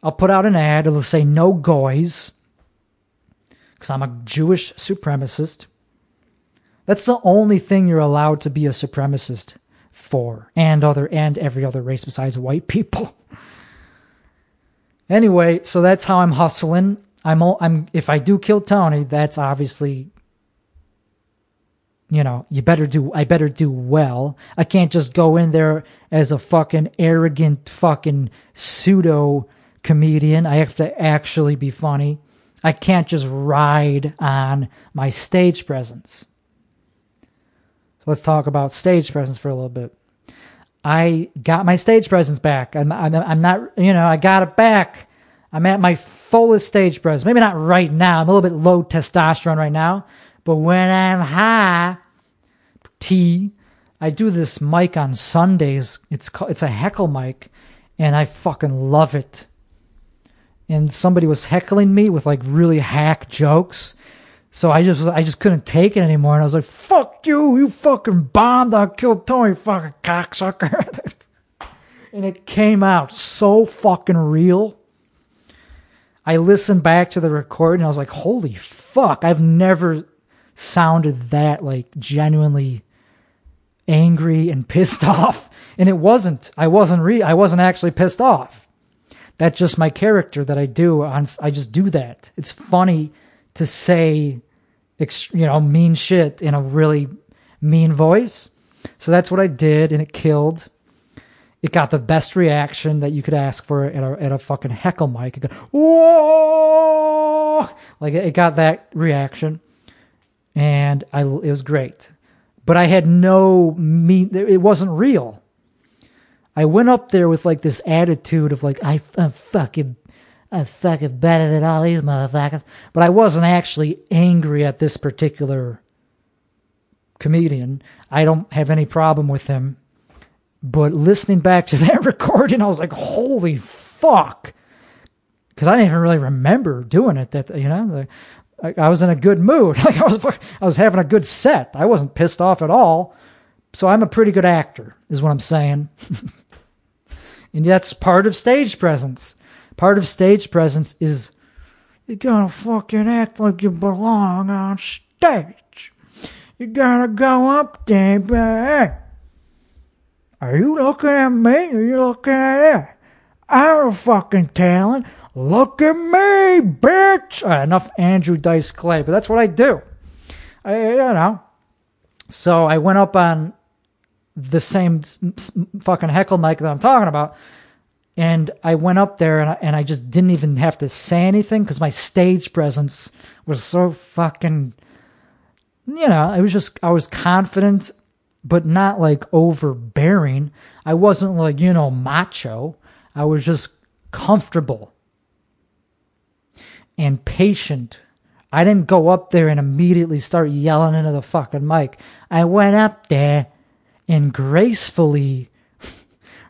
I'll put out an ad. It'll say no goys because I'm a Jewish supremacist. That's the only thing you're allowed to be a supremacist for, and other and every other race besides white people. Anyway, so that's how I'm hustling. I'm I'm if I do kill Tony, that's obviously, you know, you better do I better do well. I can't just go in there as a fucking arrogant fucking pseudo comedian. I have to actually be funny. I can't just ride on my stage presence. So let's talk about stage presence for a little bit. I got my stage presence back. I'm, I'm, I'm not, you know, I got it back. I'm at my fullest stage presence. Maybe not right now. I'm a little bit low testosterone right now. But when I'm high, T, I do this mic on Sundays. It's called, it's a heckle mic, and I fucking love it. And somebody was heckling me with like really hack jokes. So I just I just couldn't take it anymore. And I was like, fuck you, you fucking bombed. I'll kill Tony, fucking cocksucker. And it came out so fucking real. I listened back to the recording. And I was like, holy fuck. I've never sounded that like genuinely angry and pissed off. And it wasn't. I wasn't re- I wasn't actually pissed off. That's just my character that I do. On, I just do that. It's funny to say, you know, mean shit in a really mean voice. So that's what I did, and it killed. It got the best reaction that you could ask for at a, at a fucking heckle mic. It got, whoa! Like, it got that reaction, and I, it was great. But I had no mean, it wasn't real. I went up there with, like, this attitude of, like, I, I'm fucking I'm fucking better than all these motherfuckers. But I wasn't actually angry at this particular comedian. I don't have any problem with him. But listening back to that recording, I was like, holy fuck. Because I didn't even really remember doing it. That, you know, I, I was in a good mood. Like I was, I was having a good set. I wasn't pissed off at all. So I'm a pretty good actor, is what I'm saying. And that's part of stage presence. Part of stage presence is you gotta fucking act like you belong on stage. You gotta go up there, but hey, are you looking at me? Are you looking at it? I'm a fucking talent. Look at me, bitch. All right, enough Andrew Dice Clay, but that's what I do. I, you know. So I went up on the same fucking heckle mic that I'm talking about. And I went up there, and I, and I just didn't even have to say anything because my stage presence was so fucking, you know, it was just, I was confident, but not like overbearing. I wasn't like, you know, macho. I was just comfortable and patient. I didn't go up there and immediately start yelling into the fucking mic. I went up there and gracefully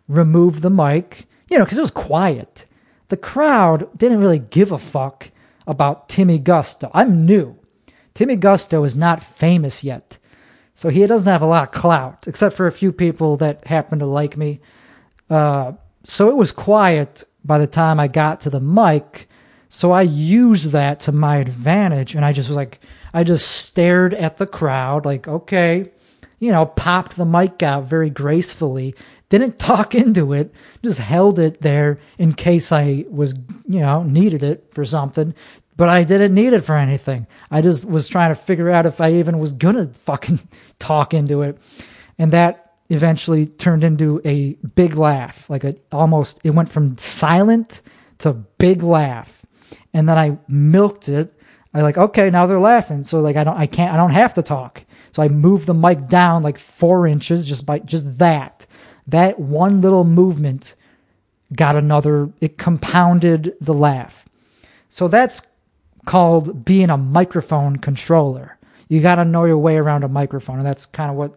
removed the mic. You know, because it was quiet. The crowd didn't really give a fuck about Timmy Gusto. I'm new. Timmy Gusto is not famous yet. So he doesn't have a lot of clout, except for a few people that happen to like me. Uh, so it was quiet by the time I got to the mic. So I used that to my advantage. And I just was like, I just stared at the crowd like, okay. You know, popped the mic out very gracefully. Didn't talk into it, just held it there in case I was, you know, needed it for something. But I didn't need it for anything. I just was trying to figure out if I even was going to fucking talk into it. And that eventually turned into a big laugh. Like a, almost, it went from silent to big laugh. And then I milked it. I like, okay, now they're laughing. So like, I don't, I can't, I don't have to talk. So I moved the mic down like four inches just by, just that. That one little movement got another, it compounded the laugh. So that's called being a microphone controller. You got to know your way around a microphone, and that's kind of what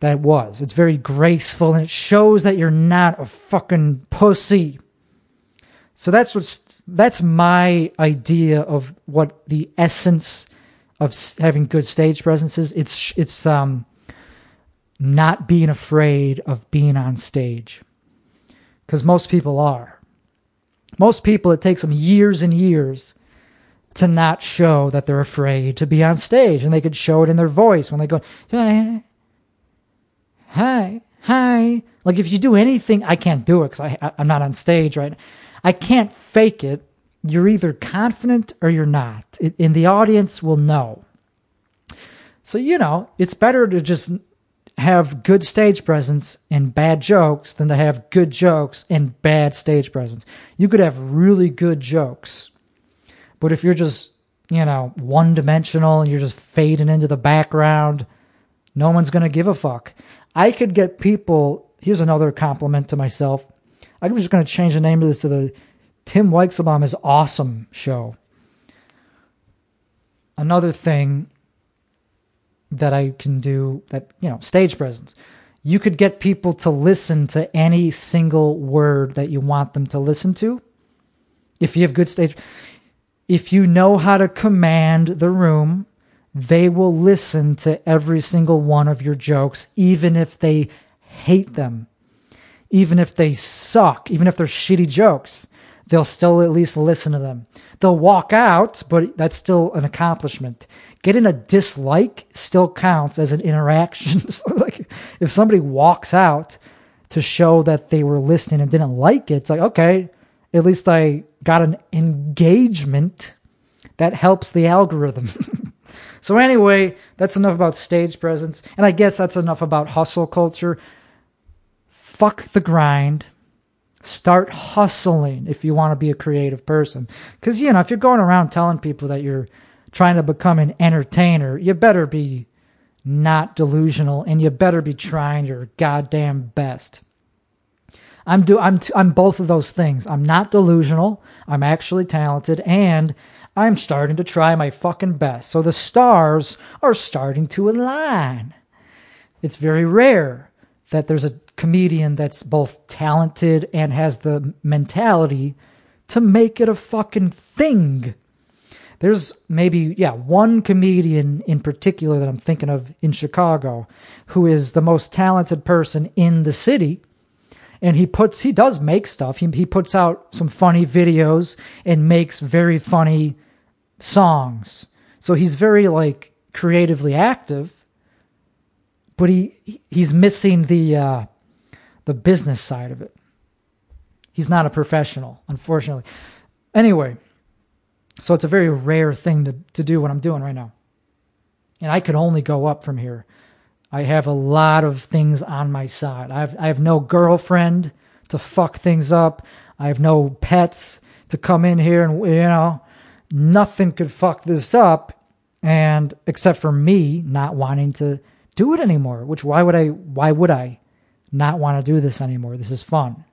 that was. It's very graceful, and it shows that you're not a fucking pussy. So that's what's, that's my idea of what the essence of having good stage presence is. It's, it's, um, not being afraid of being on stage. Because most people are. Most people, it takes them years and years to not show that they're afraid to be on stage. And they could show it in their voice when they go, hi, hi, hi. Like if you do anything, I can't do it because I, I, I'm not on stage right now. I can't fake it. You're either confident or you're not. It, and the audience will know. So, you know, it's better to just have good stage presence and bad jokes than to have good jokes and bad stage presence. You could have really good jokes, but if you're just, you know, one-dimensional and you're just fading into the background, no one's going to give a fuck. I could get people... Here's another compliment to myself. I'm just going to change the name of this to the Tim Weixelbaum is Awesome show. Another thing that I can do, that, you know, stage presence. You could get people to listen to any single word that you want them to listen to. If you have good stage, if you know how to command the room, they will listen to every single one of your jokes, even if they hate them, even if they suck, even if they're shitty jokes. They'll still at least listen to them. They'll walk out, but that's still an accomplishment. Getting a dislike still counts as an interaction. So, like, if somebody walks out to show that they were listening and didn't like it, it's like, okay, at least I got an engagement that helps the algorithm. So anyway, that's enough about stage presence. And I guess that's enough about hustle culture. Fuck the grind. Start hustling if you want to be a creative person. Because, you know, if you're going around telling people that you're trying to become an entertainer, you better be not delusional and you better be trying your goddamn best. I'm do I'm t- I'm both of those things. I'm not delusional. I'm actually talented, and I'm starting to try my fucking best. So the stars are starting to align. It's very rare that there's a comedian that's both talented and has the mentality to make it a fucking thing. There's maybe, yeah, one comedian in particular that I'm thinking of in Chicago who is the most talented person in the city, and he puts he does make stuff. He he puts out some funny videos and makes very funny songs. So he's very, like, creatively active, but he he's missing the uh the business side of it. He's not a professional, unfortunately. Anyway, so it's a very rare thing to, to do what I'm doing right now. And I could only go up from here. I have a lot of things on my side. I have, I have no girlfriend to fuck things up. I have no pets to come in here and, you know, nothing could fuck this up. And except for me not wanting to do it anymore, which why would I, why would I? Not want to do this anymore. This is fun.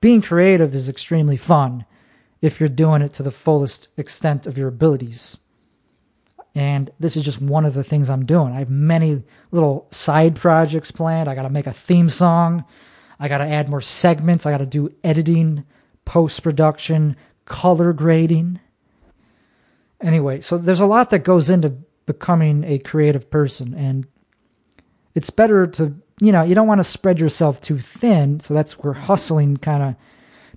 Being creative is extremely fun if you're doing it to the fullest extent of your abilities. And this is just one of the things I'm doing. I have many little side projects planned. I got to make a theme song. I got to add more segments. I got to do editing, post-production, color grading. Anyway, so there's a lot that goes into becoming a creative person, and it's better to, you know, you don't want to spread yourself too thin. So that's where hustling kind of,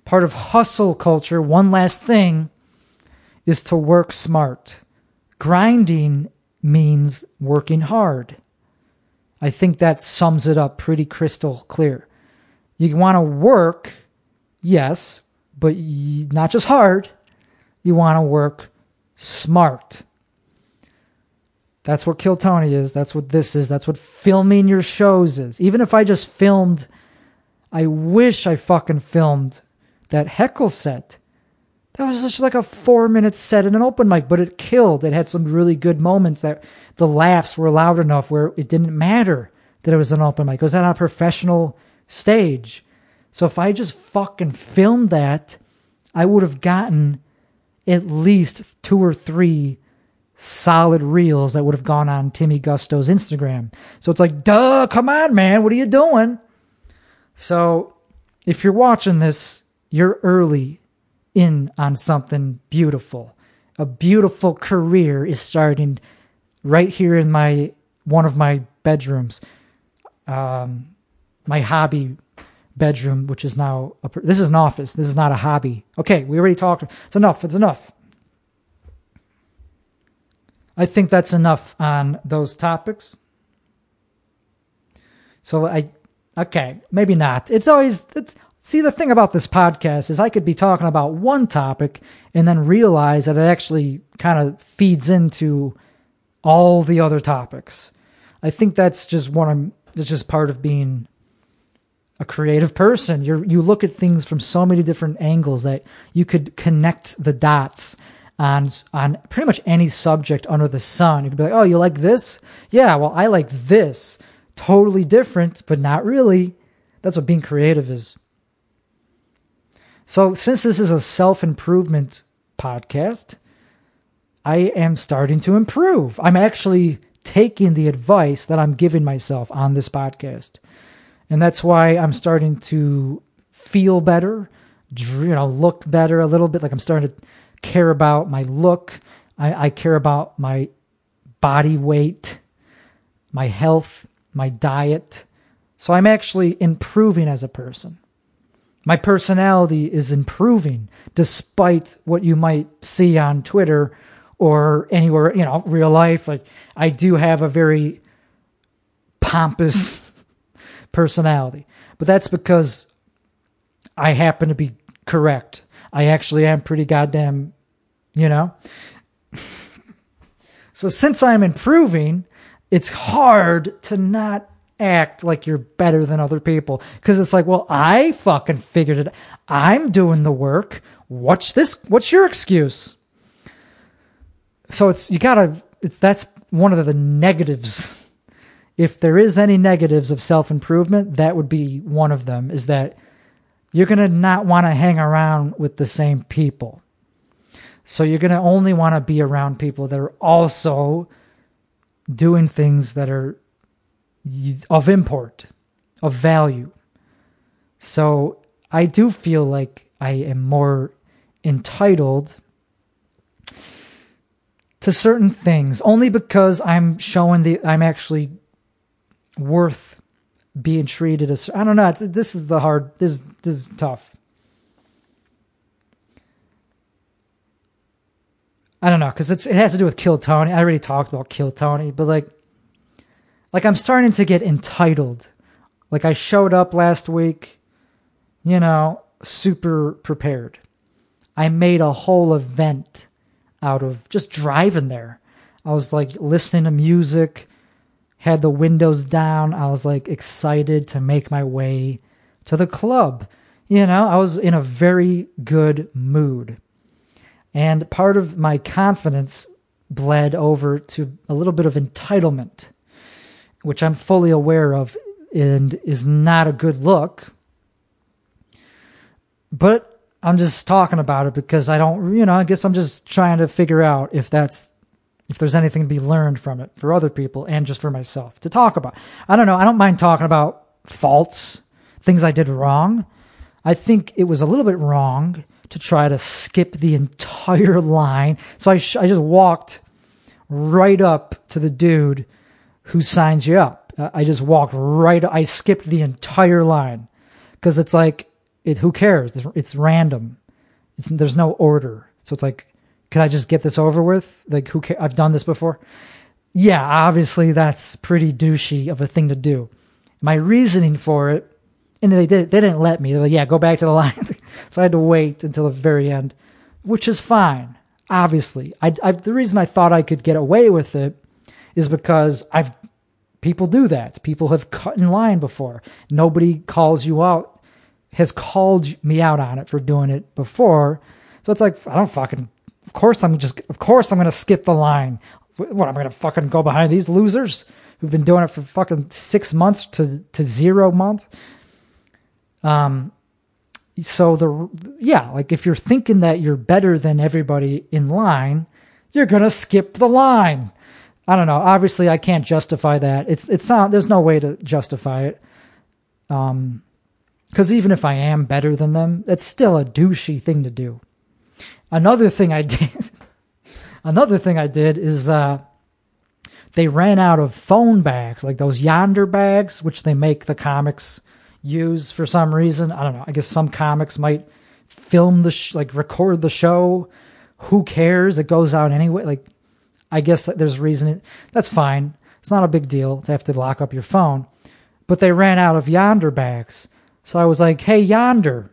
part of hustle culture, one last thing, is to work smart. Grinding means working hard. I think that sums it up pretty crystal clear. You want to work, yes, but you, not just hard. You want to work smart. That's what Kill Tony is. That's what this is. That's what filming your shows is. Even if I just filmed, I wish I fucking filmed that heckle set. That was just like a four minute set in an open mic, but it killed. It had some really good moments that the laughs were loud enough where it didn't matter that it was an open mic. It was on a professional stage. So if I just fucking filmed that, I would have gotten at least two or three solid reels that would have gone on Timmy Gusto's Instagram. So it's like, duh, come on, man, what are you doing? So if you're watching this, you're early in on something beautiful. A beautiful career is starting right here in my one of my bedrooms, um, my hobby bedroom, which is now a, this is an office. This is not a hobby. Okay, we already talked. It's enough. It's enough. I think that's enough on those topics. So I, okay, maybe not. It's always, it's, See, the thing about this podcast is I could be talking about one topic and then realize that it actually kind of feeds into all the other topics. I think that's just one of, that's just part of being a creative person. You you look at things from so many different angles that you could connect the dots on on pretty much any subject under the sun. You could be like, oh, you like this? Yeah, well, I like this. Totally different, but not really. That's what being creative is. So since this is a self-improvement podcast, I am starting to improve. I'm actually taking the advice that I'm giving myself on this podcast. And that's why I'm starting to feel better, you know, look better a little bit. Like I'm starting to care about my look. I, I care about my body weight, my health, my diet. So I'm actually improving as a person. My personality is improving despite what you might see on Twitter or anywhere, you know, real life. Like I do have a very pompous personality, but that's because I happen to be correct. I actually am pretty goddamn, you know. So since I'm improving, it's hard to not act like you're better than other people, because it's like, well, I fucking figured it. I'm doing the work. What's this? What's your excuse? So it's you gotta. It's that's one of the negatives. If there is any negatives of self-improvement, that would be one of them, is that you're going to not want to hang around with the same people. So you're going to only want to be around people that are also doing things that are of import, of value. So I do feel like I am more entitled to certain things only because I'm showing the, I'm actually worth being treated as, I don't know, it's, this is the hard, this, this is tough. I don't know, because it has to do with Kill Tony. I already talked about Kill Tony, but like, like I'm starting to get entitled. Like I showed up last week, you know, super prepared. I made a whole event out of just driving there. I was like listening to music, had the windows down. I was like excited to make my way to the club. You know, I was in a very good mood. And part of my confidence bled over to a little bit of entitlement, which I'm fully aware of and is not a good look. But I'm just talking about it because I don't, you know, I guess I'm just trying to figure out if that's if there's anything to be learned from it for other people and just for myself to talk about. I don't know. I don't mind talking about faults, things I did wrong. I think it was a little bit wrong to try to skip the entire line. So I, sh- I just walked right up to the dude who signs you up. Uh, I just walked right. I skipped the entire line because it's like, it, who cares? It's, it's random. It's, there's no order. So it's like, can I just get this over with? Like, who cares? I've done this before. Yeah, obviously that's pretty douchey of a thing to do. My reasoning for it, and they did, they didn't let me. They're like, yeah, go back to the line. So I had to wait until the very end, which is fine. Obviously, I, I, the reason I thought I could get away with it is because I've people do that. People have cut in line before. Nobody calls you out, has called me out on it for doing it before. So it's like I don't fucking. Of course I'm just. Of course I'm gonna skip the line. What, I'm gonna fucking go behind these losers who've been doing it for fucking six months to to zero month. Um, so the yeah, like if you're thinking that you're better than everybody in line, you're gonna skip the line. I don't know. Obviously, I can't justify that. It's it's not. There's no way to justify it. Um, because even if I am better than them, it's still a douchey thing to do. Another thing I did, another thing I did is uh, they ran out of phone bags, like those yonder bags, which they make the comics use for some reason. I don't know. I guess some comics might film the, sh- like record the show. Who cares? It goes out anyway. Like, I guess there's reason. It, that's fine. It's not a big deal to have to lock up your phone, but they ran out of yonder bags. So I was like, hey, Yonder.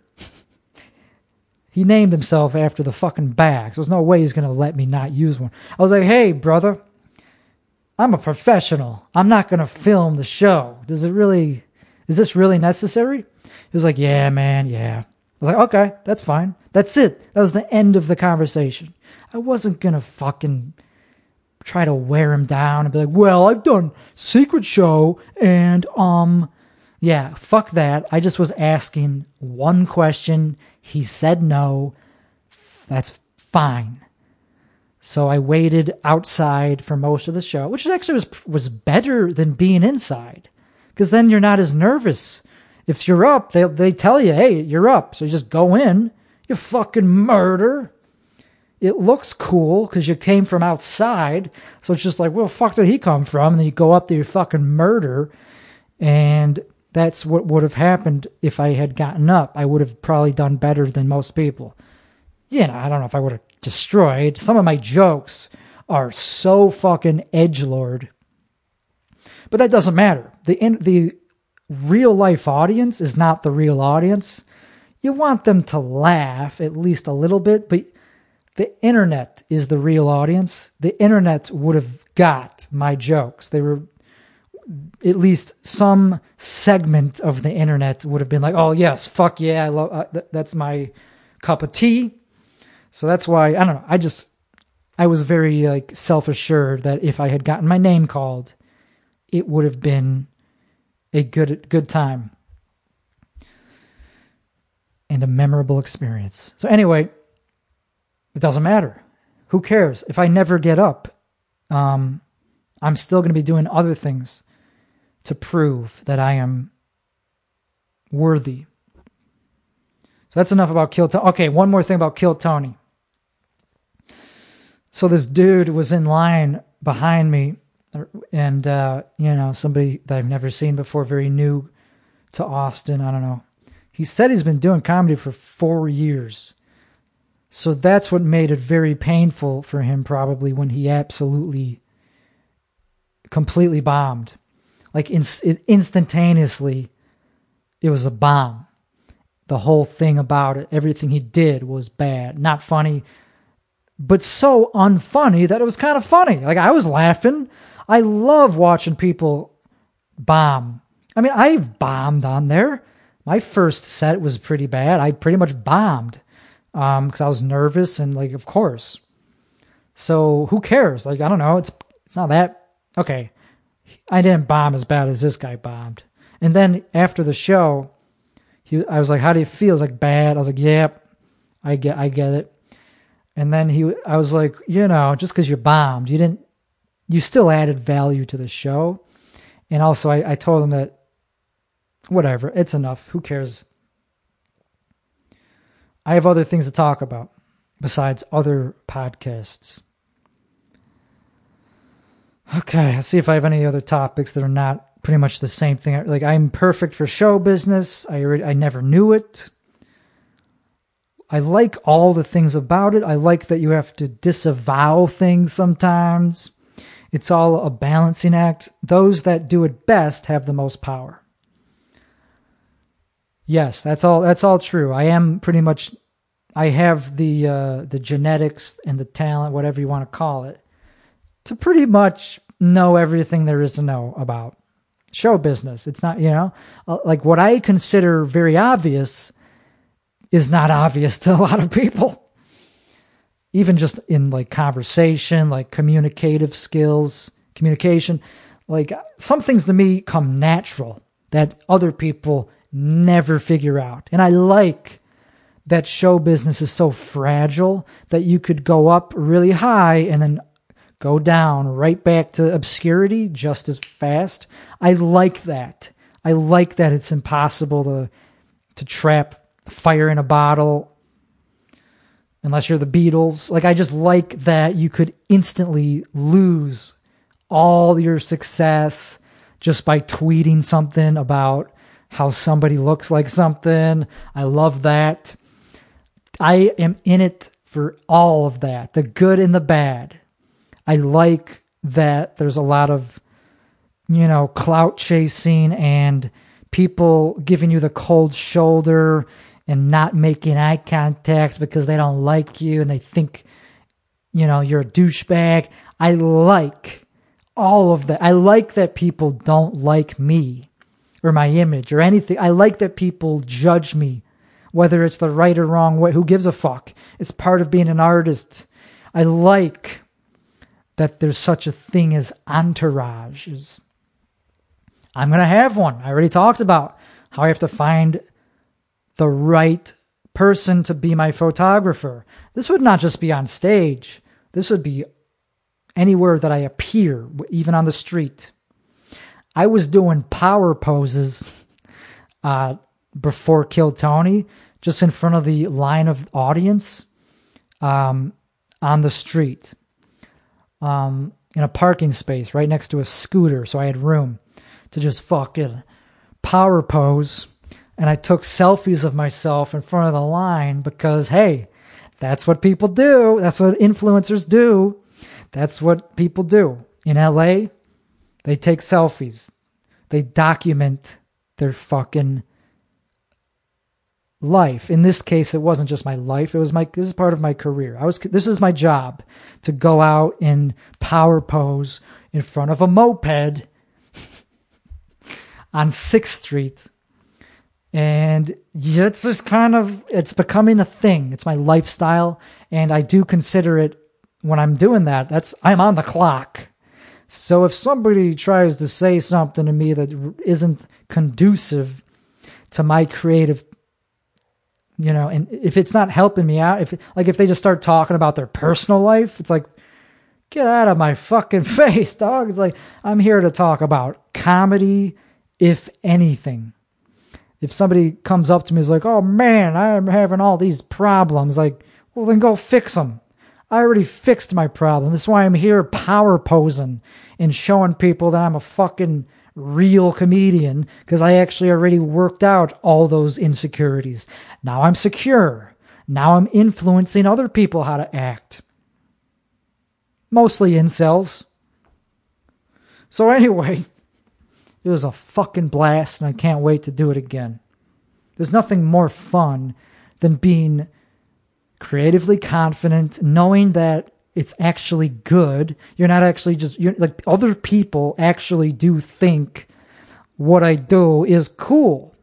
He named himself after the fucking bag. So there's no way he's going to let me not use one. I was like, hey, brother, I'm a professional. I'm not going to film the show. Does it really, is this really necessary? He was like, yeah, man, yeah. I was like, okay, that's fine. That's it. That was the end of the conversation. I wasn't going to fucking try to wear him down and be like, well, I've done Secret Show and, um, yeah, fuck that. I just was asking one question. He said no. That's fine. So I waited outside for most of the show, which actually was was better than being inside, because then you're not as nervous. If you're up, they they tell you, hey, you're up. So you just go in. You fucking murder. It looks cool because you came from outside. So it's just like, where the fuck did he come from? And then you go up there, you fucking murder. And that's what would have happened if I had gotten up. I would have probably done better than most people. You know, I don't know if I would have destroyed. Some of my jokes are so fucking edgelord. But that doesn't matter. The in, the real life audience is not the real audience. You want them to laugh at least a little bit, but the internet is the real audience. The internet would have got my jokes. They were, at least some segment of the internet would have been like, oh yes, fuck yeah, I love uh, th- that's my cup of tea. So that's why, I don't know, I just, I was very like self-assured that if I had gotten my name called, it would have been a good, good time and a memorable experience. So anyway, it doesn't matter. Who cares? If I never get up, um, I'm still going to be doing other things to prove that I am worthy. So that's enough about Kill Tony. Okay, one more thing about Kill Tony. So this dude was in line behind me, and, uh, you know, somebody that I've never seen before, very new to Austin, I don't know. He said he's been doing comedy for four years. So that's what made it very painful for him probably when he absolutely, completely bombed. Like in, it, instantaneously, it was a bomb. The whole thing about it, everything he did was bad, not funny, but so unfunny that it was kind of funny. Like I was laughing. I love watching people bomb. I mean, I've bombed on there. My first set was pretty bad. I pretty much bombed um, because I was nervous and like, of course. So who cares? Like, I don't know. It's it's not that okay. I didn't bomb as bad as this guy bombed. And then after the show, he, I was like, how do you feel? It's like bad. I was like, yep, I get, I get it. And then he, I was like, you know, just cause you bombed, you didn't, you still added value to the show. And also I, I told him that whatever, it's enough. Who cares? I have other things to talk about besides other podcasts. Okay, let's see if I have any other topics that are not pretty much the same thing. Like, I'm perfect for show business. I already, I never knew it. I like all the things about it. I like that you have to disavow things sometimes. It's all a balancing act. Those that do it best have the most power. Yes, that's all. That's all true. I am pretty much, I have the uh, the genetics and the talent, whatever you want to call it, to pretty much know everything there is to know about show business. It's not, you know, like what I consider very obvious is not obvious to a lot of people. Even just in like conversation, like communicative skills, communication, like some things to me come natural that other people never figure out. And I like that show business is so fragile that you could go up really high and then go down right back to obscurity just as fast. I like that. I like that it's impossible to to trap fire in a bottle unless you're the Beatles. Like, I just like that you could instantly lose all your success just by tweeting something about how somebody looks like something. I love that. I am in it for all of that, the good and the bad. I like that there's a lot of, you know, clout chasing and people giving you the cold shoulder and not making eye contact because they don't like you and they think, you know, you're a douchebag. I like all of that. I like that people don't like me or my image or anything. I like that people judge me, whether it's the right or wrong way. Who gives a fuck? It's part of being an artist. I like that there's such a thing as entourages. I'm going to have one. I already talked about how I have to find the right person to be my photographer. This would not just be on stage. This would be anywhere that I appear, even on the street. I was doing power poses uh, before Kill Tony, just in front of the line of audience um, on the street um, in a parking space right next to a scooter. So I had room to just fucking power pose. And I took selfies of myself in front of the line because, hey, that's what people do. That's what influencers do. That's what people do. In L A, they take selfies. They document their fucking life. In this case, it wasn't just my life. It was my, this is part of my career. I was, this is my job, to go out and power pose in front of a moped on Sixth Street. And it's just kind of, it's becoming a thing. It's my lifestyle. And I do consider it, when I'm doing that, that's, I'm on the clock. So if somebody tries to say something to me that isn't conducive to my creative, you know, and if it's not helping me out, if like if they just start talking about their personal life, it's like, get out of my fucking face, dog. It's like, I'm here to talk about comedy, if anything. If somebody comes up to me and is like, oh man, I'm having all these problems. Like, well then go fix them. I already fixed my problem. That's why I'm here power posing and showing people that I'm a fucking real comedian, because I actually already worked out all those insecurities. Now I'm secure. Now I'm influencing other people how to act. Mostly incels. So anyway, it was a fucking blast, and I can't wait to do it again. There's nothing more fun than being creatively confident, knowing that it's actually good. You're not actually just, you're, like, other people actually do think what I do is cool.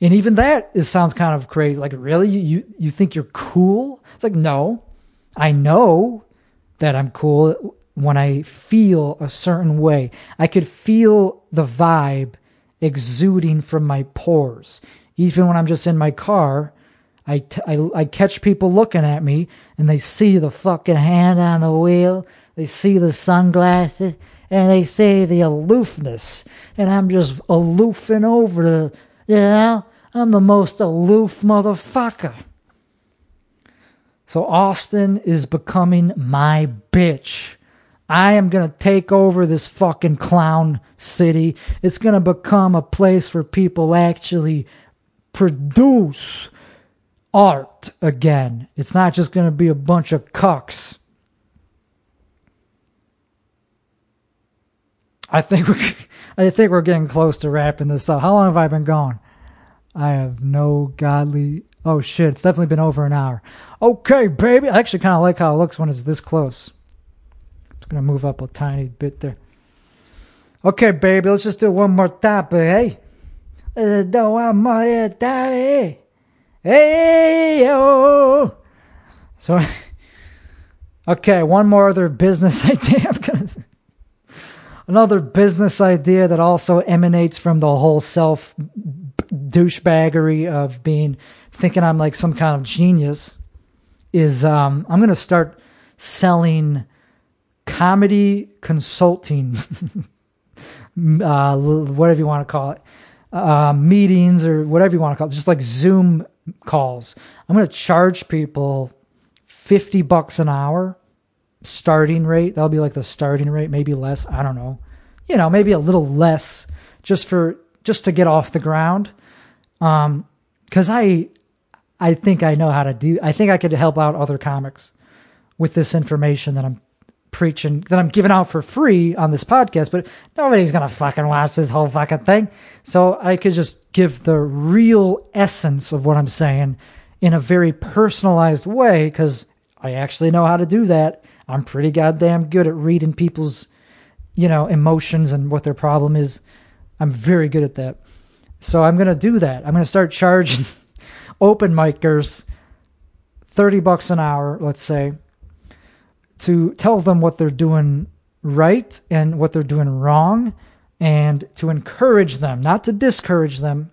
And even that is, sounds kind of crazy. Like, really? You, you think you're cool? It's like, no. I know that I'm cool when I feel a certain way. I could feel the vibe exuding from my pores. Even when I'm just in my car, I, t- I, I catch people looking at me, and they see the fucking hand on the wheel, they see the sunglasses, and they see the aloofness. And I'm just aloofing over the, you know, I'm the most aloof motherfucker. So Austin is becoming my bitch. I am going to take over this fucking clown city. It's going to become a place where people actually produce art again. It's not just going to be a bunch of cucks. I think we're, I think we're getting close to wrapping this up. How long have I been going? I have no godly... Oh, shit. It's definitely been over an hour. Okay, baby. I actually kind of like how it looks when it's this close. Gonna move up a tiny bit there. Okay, baby, let's just do one more topic, hey? Let's do one more topic. Hey, yo! So, okay, one more other business idea. I'm gonna, another business idea that also emanates from the whole self douchebaggery of being, thinking I'm like some kind of genius, is um, I'm gonna start selling comedy consulting, uh, whatever you want to call it, uh, meetings or whatever you want to call it, just like Zoom calls. I'm going to charge people fifty bucks an hour starting rate. That'll be like the starting rate, maybe less. I don't know. You know, maybe a little less just for, just to get off the ground. Um, cause I, I think I know how to do, I think I could help out other comics with this information that I'm preaching that I'm giving out for free on this podcast, but nobody's going to fucking watch this whole fucking thing. So I could just give the real essence of what I'm saying in a very personalized way, because I actually know how to do that. I'm pretty goddamn good at reading people's, you know, emotions and what their problem is. I'm very good at that. So I'm going to do that. I'm going to start charging open micers thirty bucks an hour, let's say, to tell them what they're doing right and what they're doing wrong, and to encourage them, not to discourage them,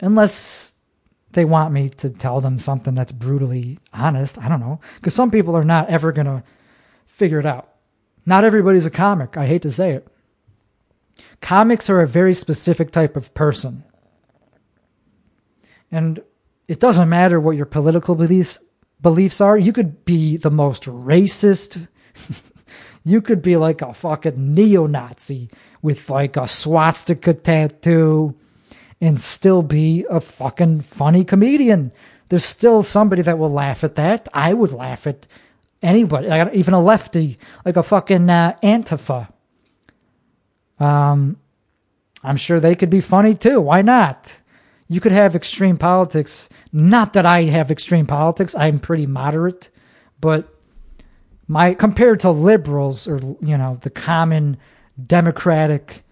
unless they want me to tell them something that's brutally honest. I don't know, because some people are not ever going to figure it out. Not everybody's a comic. I hate to say it. Comics are a very specific type of person. And it doesn't matter what your political beliefs beliefs are. You could be the most racist. You could be like a fucking neo-Nazi with like a swastika tattoo and still be a fucking funny comedian. There's still somebody that will laugh at that. I would laugh at anybody, like even a lefty, like a fucking uh, Antifa. Um, I'm sure they could be funny too. Why not? You could have extreme politics. Not that I have extreme politics. I'm pretty moderate, but my compared to liberals or, you know, the common Democratic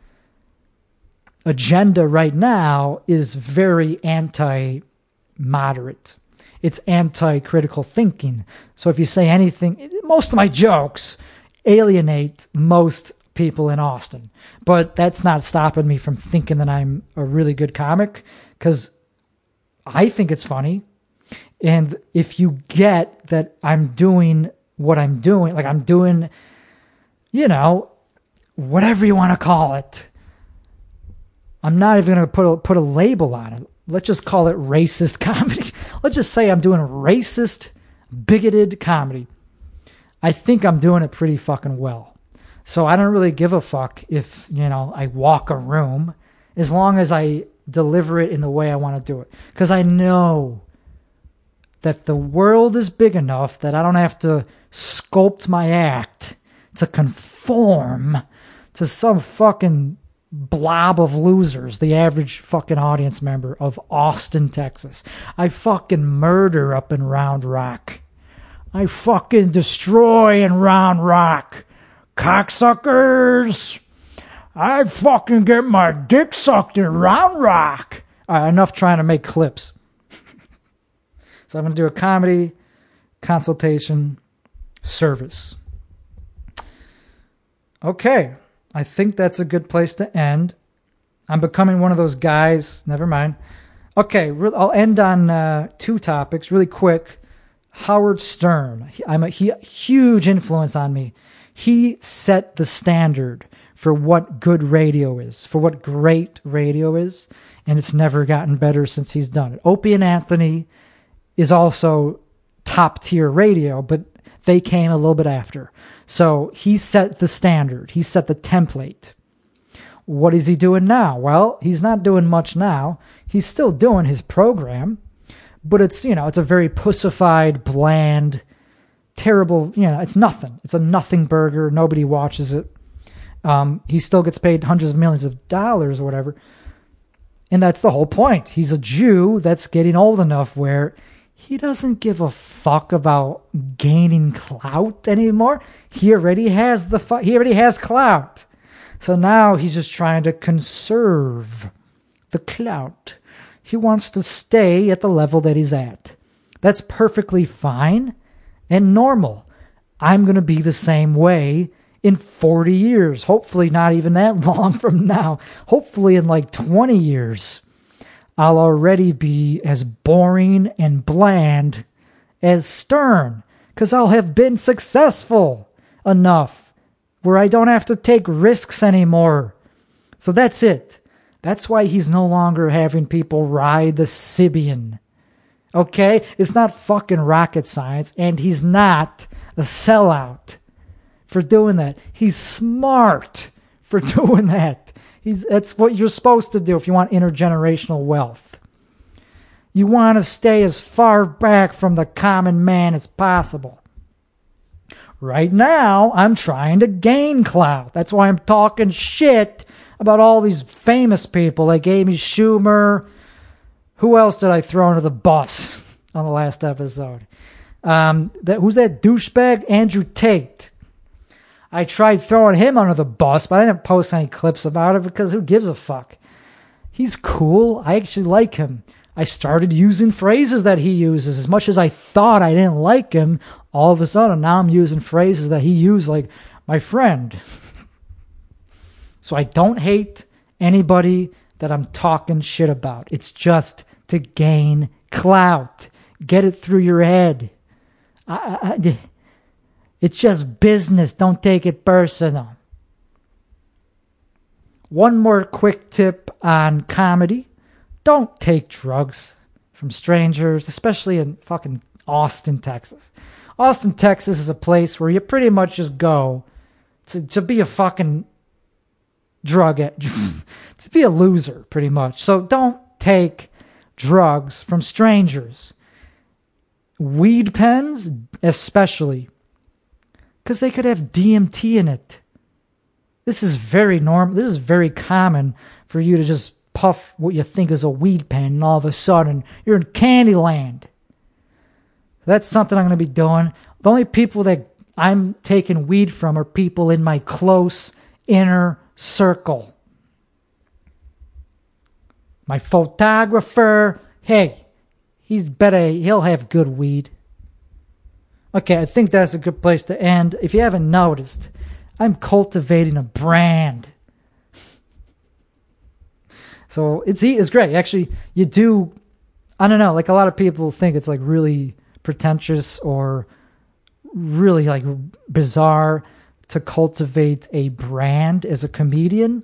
agenda right now is very anti-moderate. It's anti-critical thinking. So if you say anything, most of my jokes alienate most people in Austin, but that's not stopping me from thinking that I'm a really good comic, because I think it's funny. And if you get that I'm doing what I'm doing, like I'm doing, you know, whatever you want to call it, I'm not even going to put a, put a label on it. Let's just call it racist comedy. Let's just say I'm doing racist, bigoted comedy. I think I'm doing it pretty fucking well. So I don't really give a fuck if, you know, I walk a room, as long as I deliver it in the way I want to do it. Because I know that the world is big enough that I don't have to sculpt my act to conform to some fucking blob of losers, the average fucking audience member of Austin, Texas. I fucking murder up in Round Rock. I fucking destroy in Round Rock. Cocksuckers! I fucking get my dick sucked in Round Rock! Alright, enough trying to make clips. So I'm going to do a comedy consultation service. Okay, I think that's a good place to end. I'm becoming one of those guys. Never mind. Okay, I'll end on uh, two topics really quick. Howard Stern. I'm a he, huge influence on me. He set the standard for what good radio is, for what great radio is, and it's never gotten better since he's done it. Opie and Anthony is also top-tier radio, but they came a little bit after. So he set the standard. He set the template. What is he doing now? Well, he's not doing much now. He's still doing his program, but it's, you know, it's a very pussified, bland, terrible, you know, it's nothing. It's a nothing burger. Nobody watches it. Um, he still gets paid hundreds of millions of dollars or whatever. And that's the whole point. He's a Jew that's getting old enough where he doesn't give a fuck about gaining clout anymore. He already has the fu- he already has clout. So now he's just trying to conserve the clout. He wants to stay at the level that he's at. That's perfectly fine and normal. I'm going to be the same way in forty years. Hopefully not even that long from now. Hopefully in like twenty years, I'll already be as boring and bland as Stern, because I'll have been successful enough where I don't have to take risks anymore. So that's it. That's why he's no longer having people ride the Sibian. Okay, it's not fucking rocket science, and he's not a sellout for doing that. He's smart for doing that. He's that's what you're supposed to do if you want intergenerational wealth. You want to stay as far back from the common man as possible. Right now, I'm trying to gain clout. That's why I'm talking shit about all these famous people like Amy Schumer. Who else did I throw under the bus on the last episode? Um, that who's that douchebag? Andrew Tate. I tried throwing him under the bus, but I didn't post any clips about it because who gives a fuck? He's cool. I actually like him. I started using phrases that he uses. As much as I thought I didn't like him, all of a sudden now I'm using phrases that he used, like my friend. So I don't hate anybody that I'm talking shit about. It's just to gain clout. Get it through your head. I, I, it's just business. Don't take it personal. One more quick tip on comedy. Don't take drugs from strangers, especially in fucking Austin, Texas. Austin, Texas is a place where you pretty much just go to, to be a fucking... drug it to be a loser, pretty much. So don't take drugs from strangers. Weed pens especially, because they could have D M T in it. This is very normal. This is very common for you to just puff what you think is a weed pen, and all of a sudden you're in candy land. That's something I'm going to be doing. The only people that I'm taking weed from are people in my close inner circle. My photographer, hey, he's better, he'll have good weed. Okay, I think that's a good place to end. If you haven't noticed, I'm cultivating a brand. So it's it's great. Actually, you do, I don't know, like a lot of people think it's like really pretentious or really like bizarre to cultivate a brand as a comedian.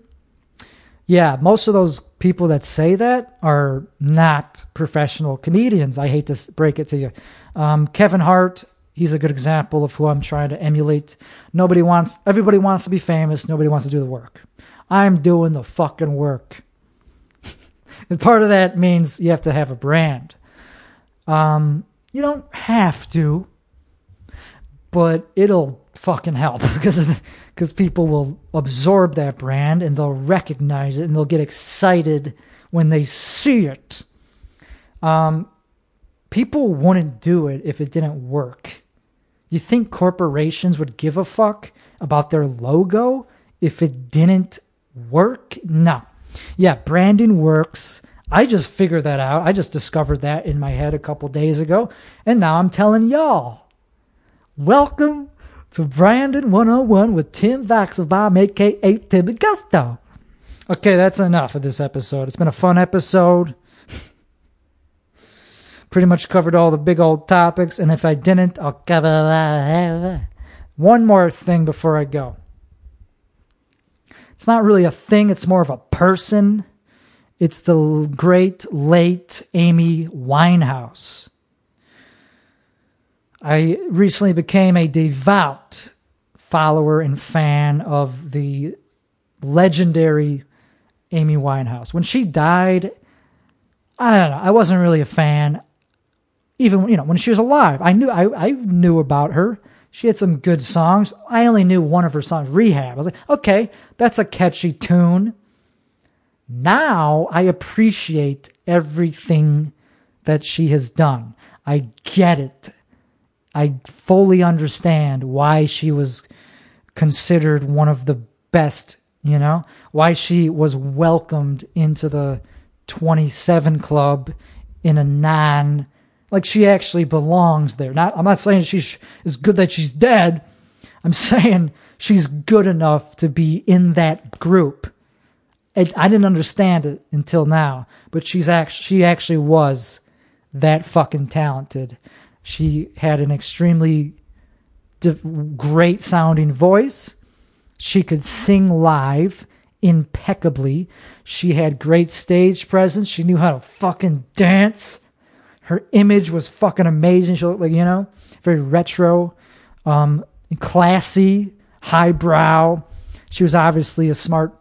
Yeah, most of those people that say that are not professional comedians. I hate to break it to you. Um, Kevin Hart, he's a good example of who I'm trying to emulate. Nobody wants, everybody wants to be famous. Nobody wants to do the work. I'm doing the fucking work. And part of that means you have to have a brand. Um, you don't have to, but it'll fucking help, because because people will absorb that brand and they'll recognize it and they'll get excited when they see it. Um, people wouldn't do it if it didn't work. You think corporations would give a fuck about their logo if it didn't work? No. Yeah, branding works. I just figured that out. I just discovered that in my head a couple days ago, and now I'm telling y'all. Welcome to Brandon one oh one with Tim Weixelbaum, a k a. Timmy Gusto. Okay, that's enough of this episode. It's been a fun episode. Pretty much covered all the big old topics, and if I didn't, I'll cover one more thing before I go. It's not really a thing, it's more of a person. It's the great, late Amy Winehouse. I recently became a devout follower and fan of the legendary Amy Winehouse. When she died, I don't know, I wasn't really a fan. Even, you know, when she was alive, I knew I, I knew about her. She had some good songs. I only knew one of her songs, Rehab. I was like, okay, that's a catchy tune. Now I appreciate everything that she has done. I get it. I fully understand why she was considered one of the best, you know, why she was welcomed into the twenty-seven club in a non, like she actually belongs there. Not, I'm not saying she's is good that she's dead. I'm saying she's good enough to be in that group. I, I didn't understand it until now, but she's actually, she actually was that fucking talented. She had an extremely great sounding voice. She could sing live impeccably. She had great stage presence. She knew how to fucking dance. Her image was fucking amazing. She looked like, you know, very retro, um, classy, highbrow. She was obviously a smart...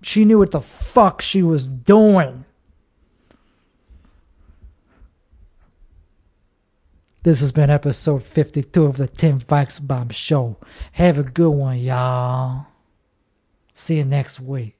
She knew what the fuck she was doing. This has been episode fifty-two of the Tim Weixelbaum Show. Have a good one, y'all. See you next week.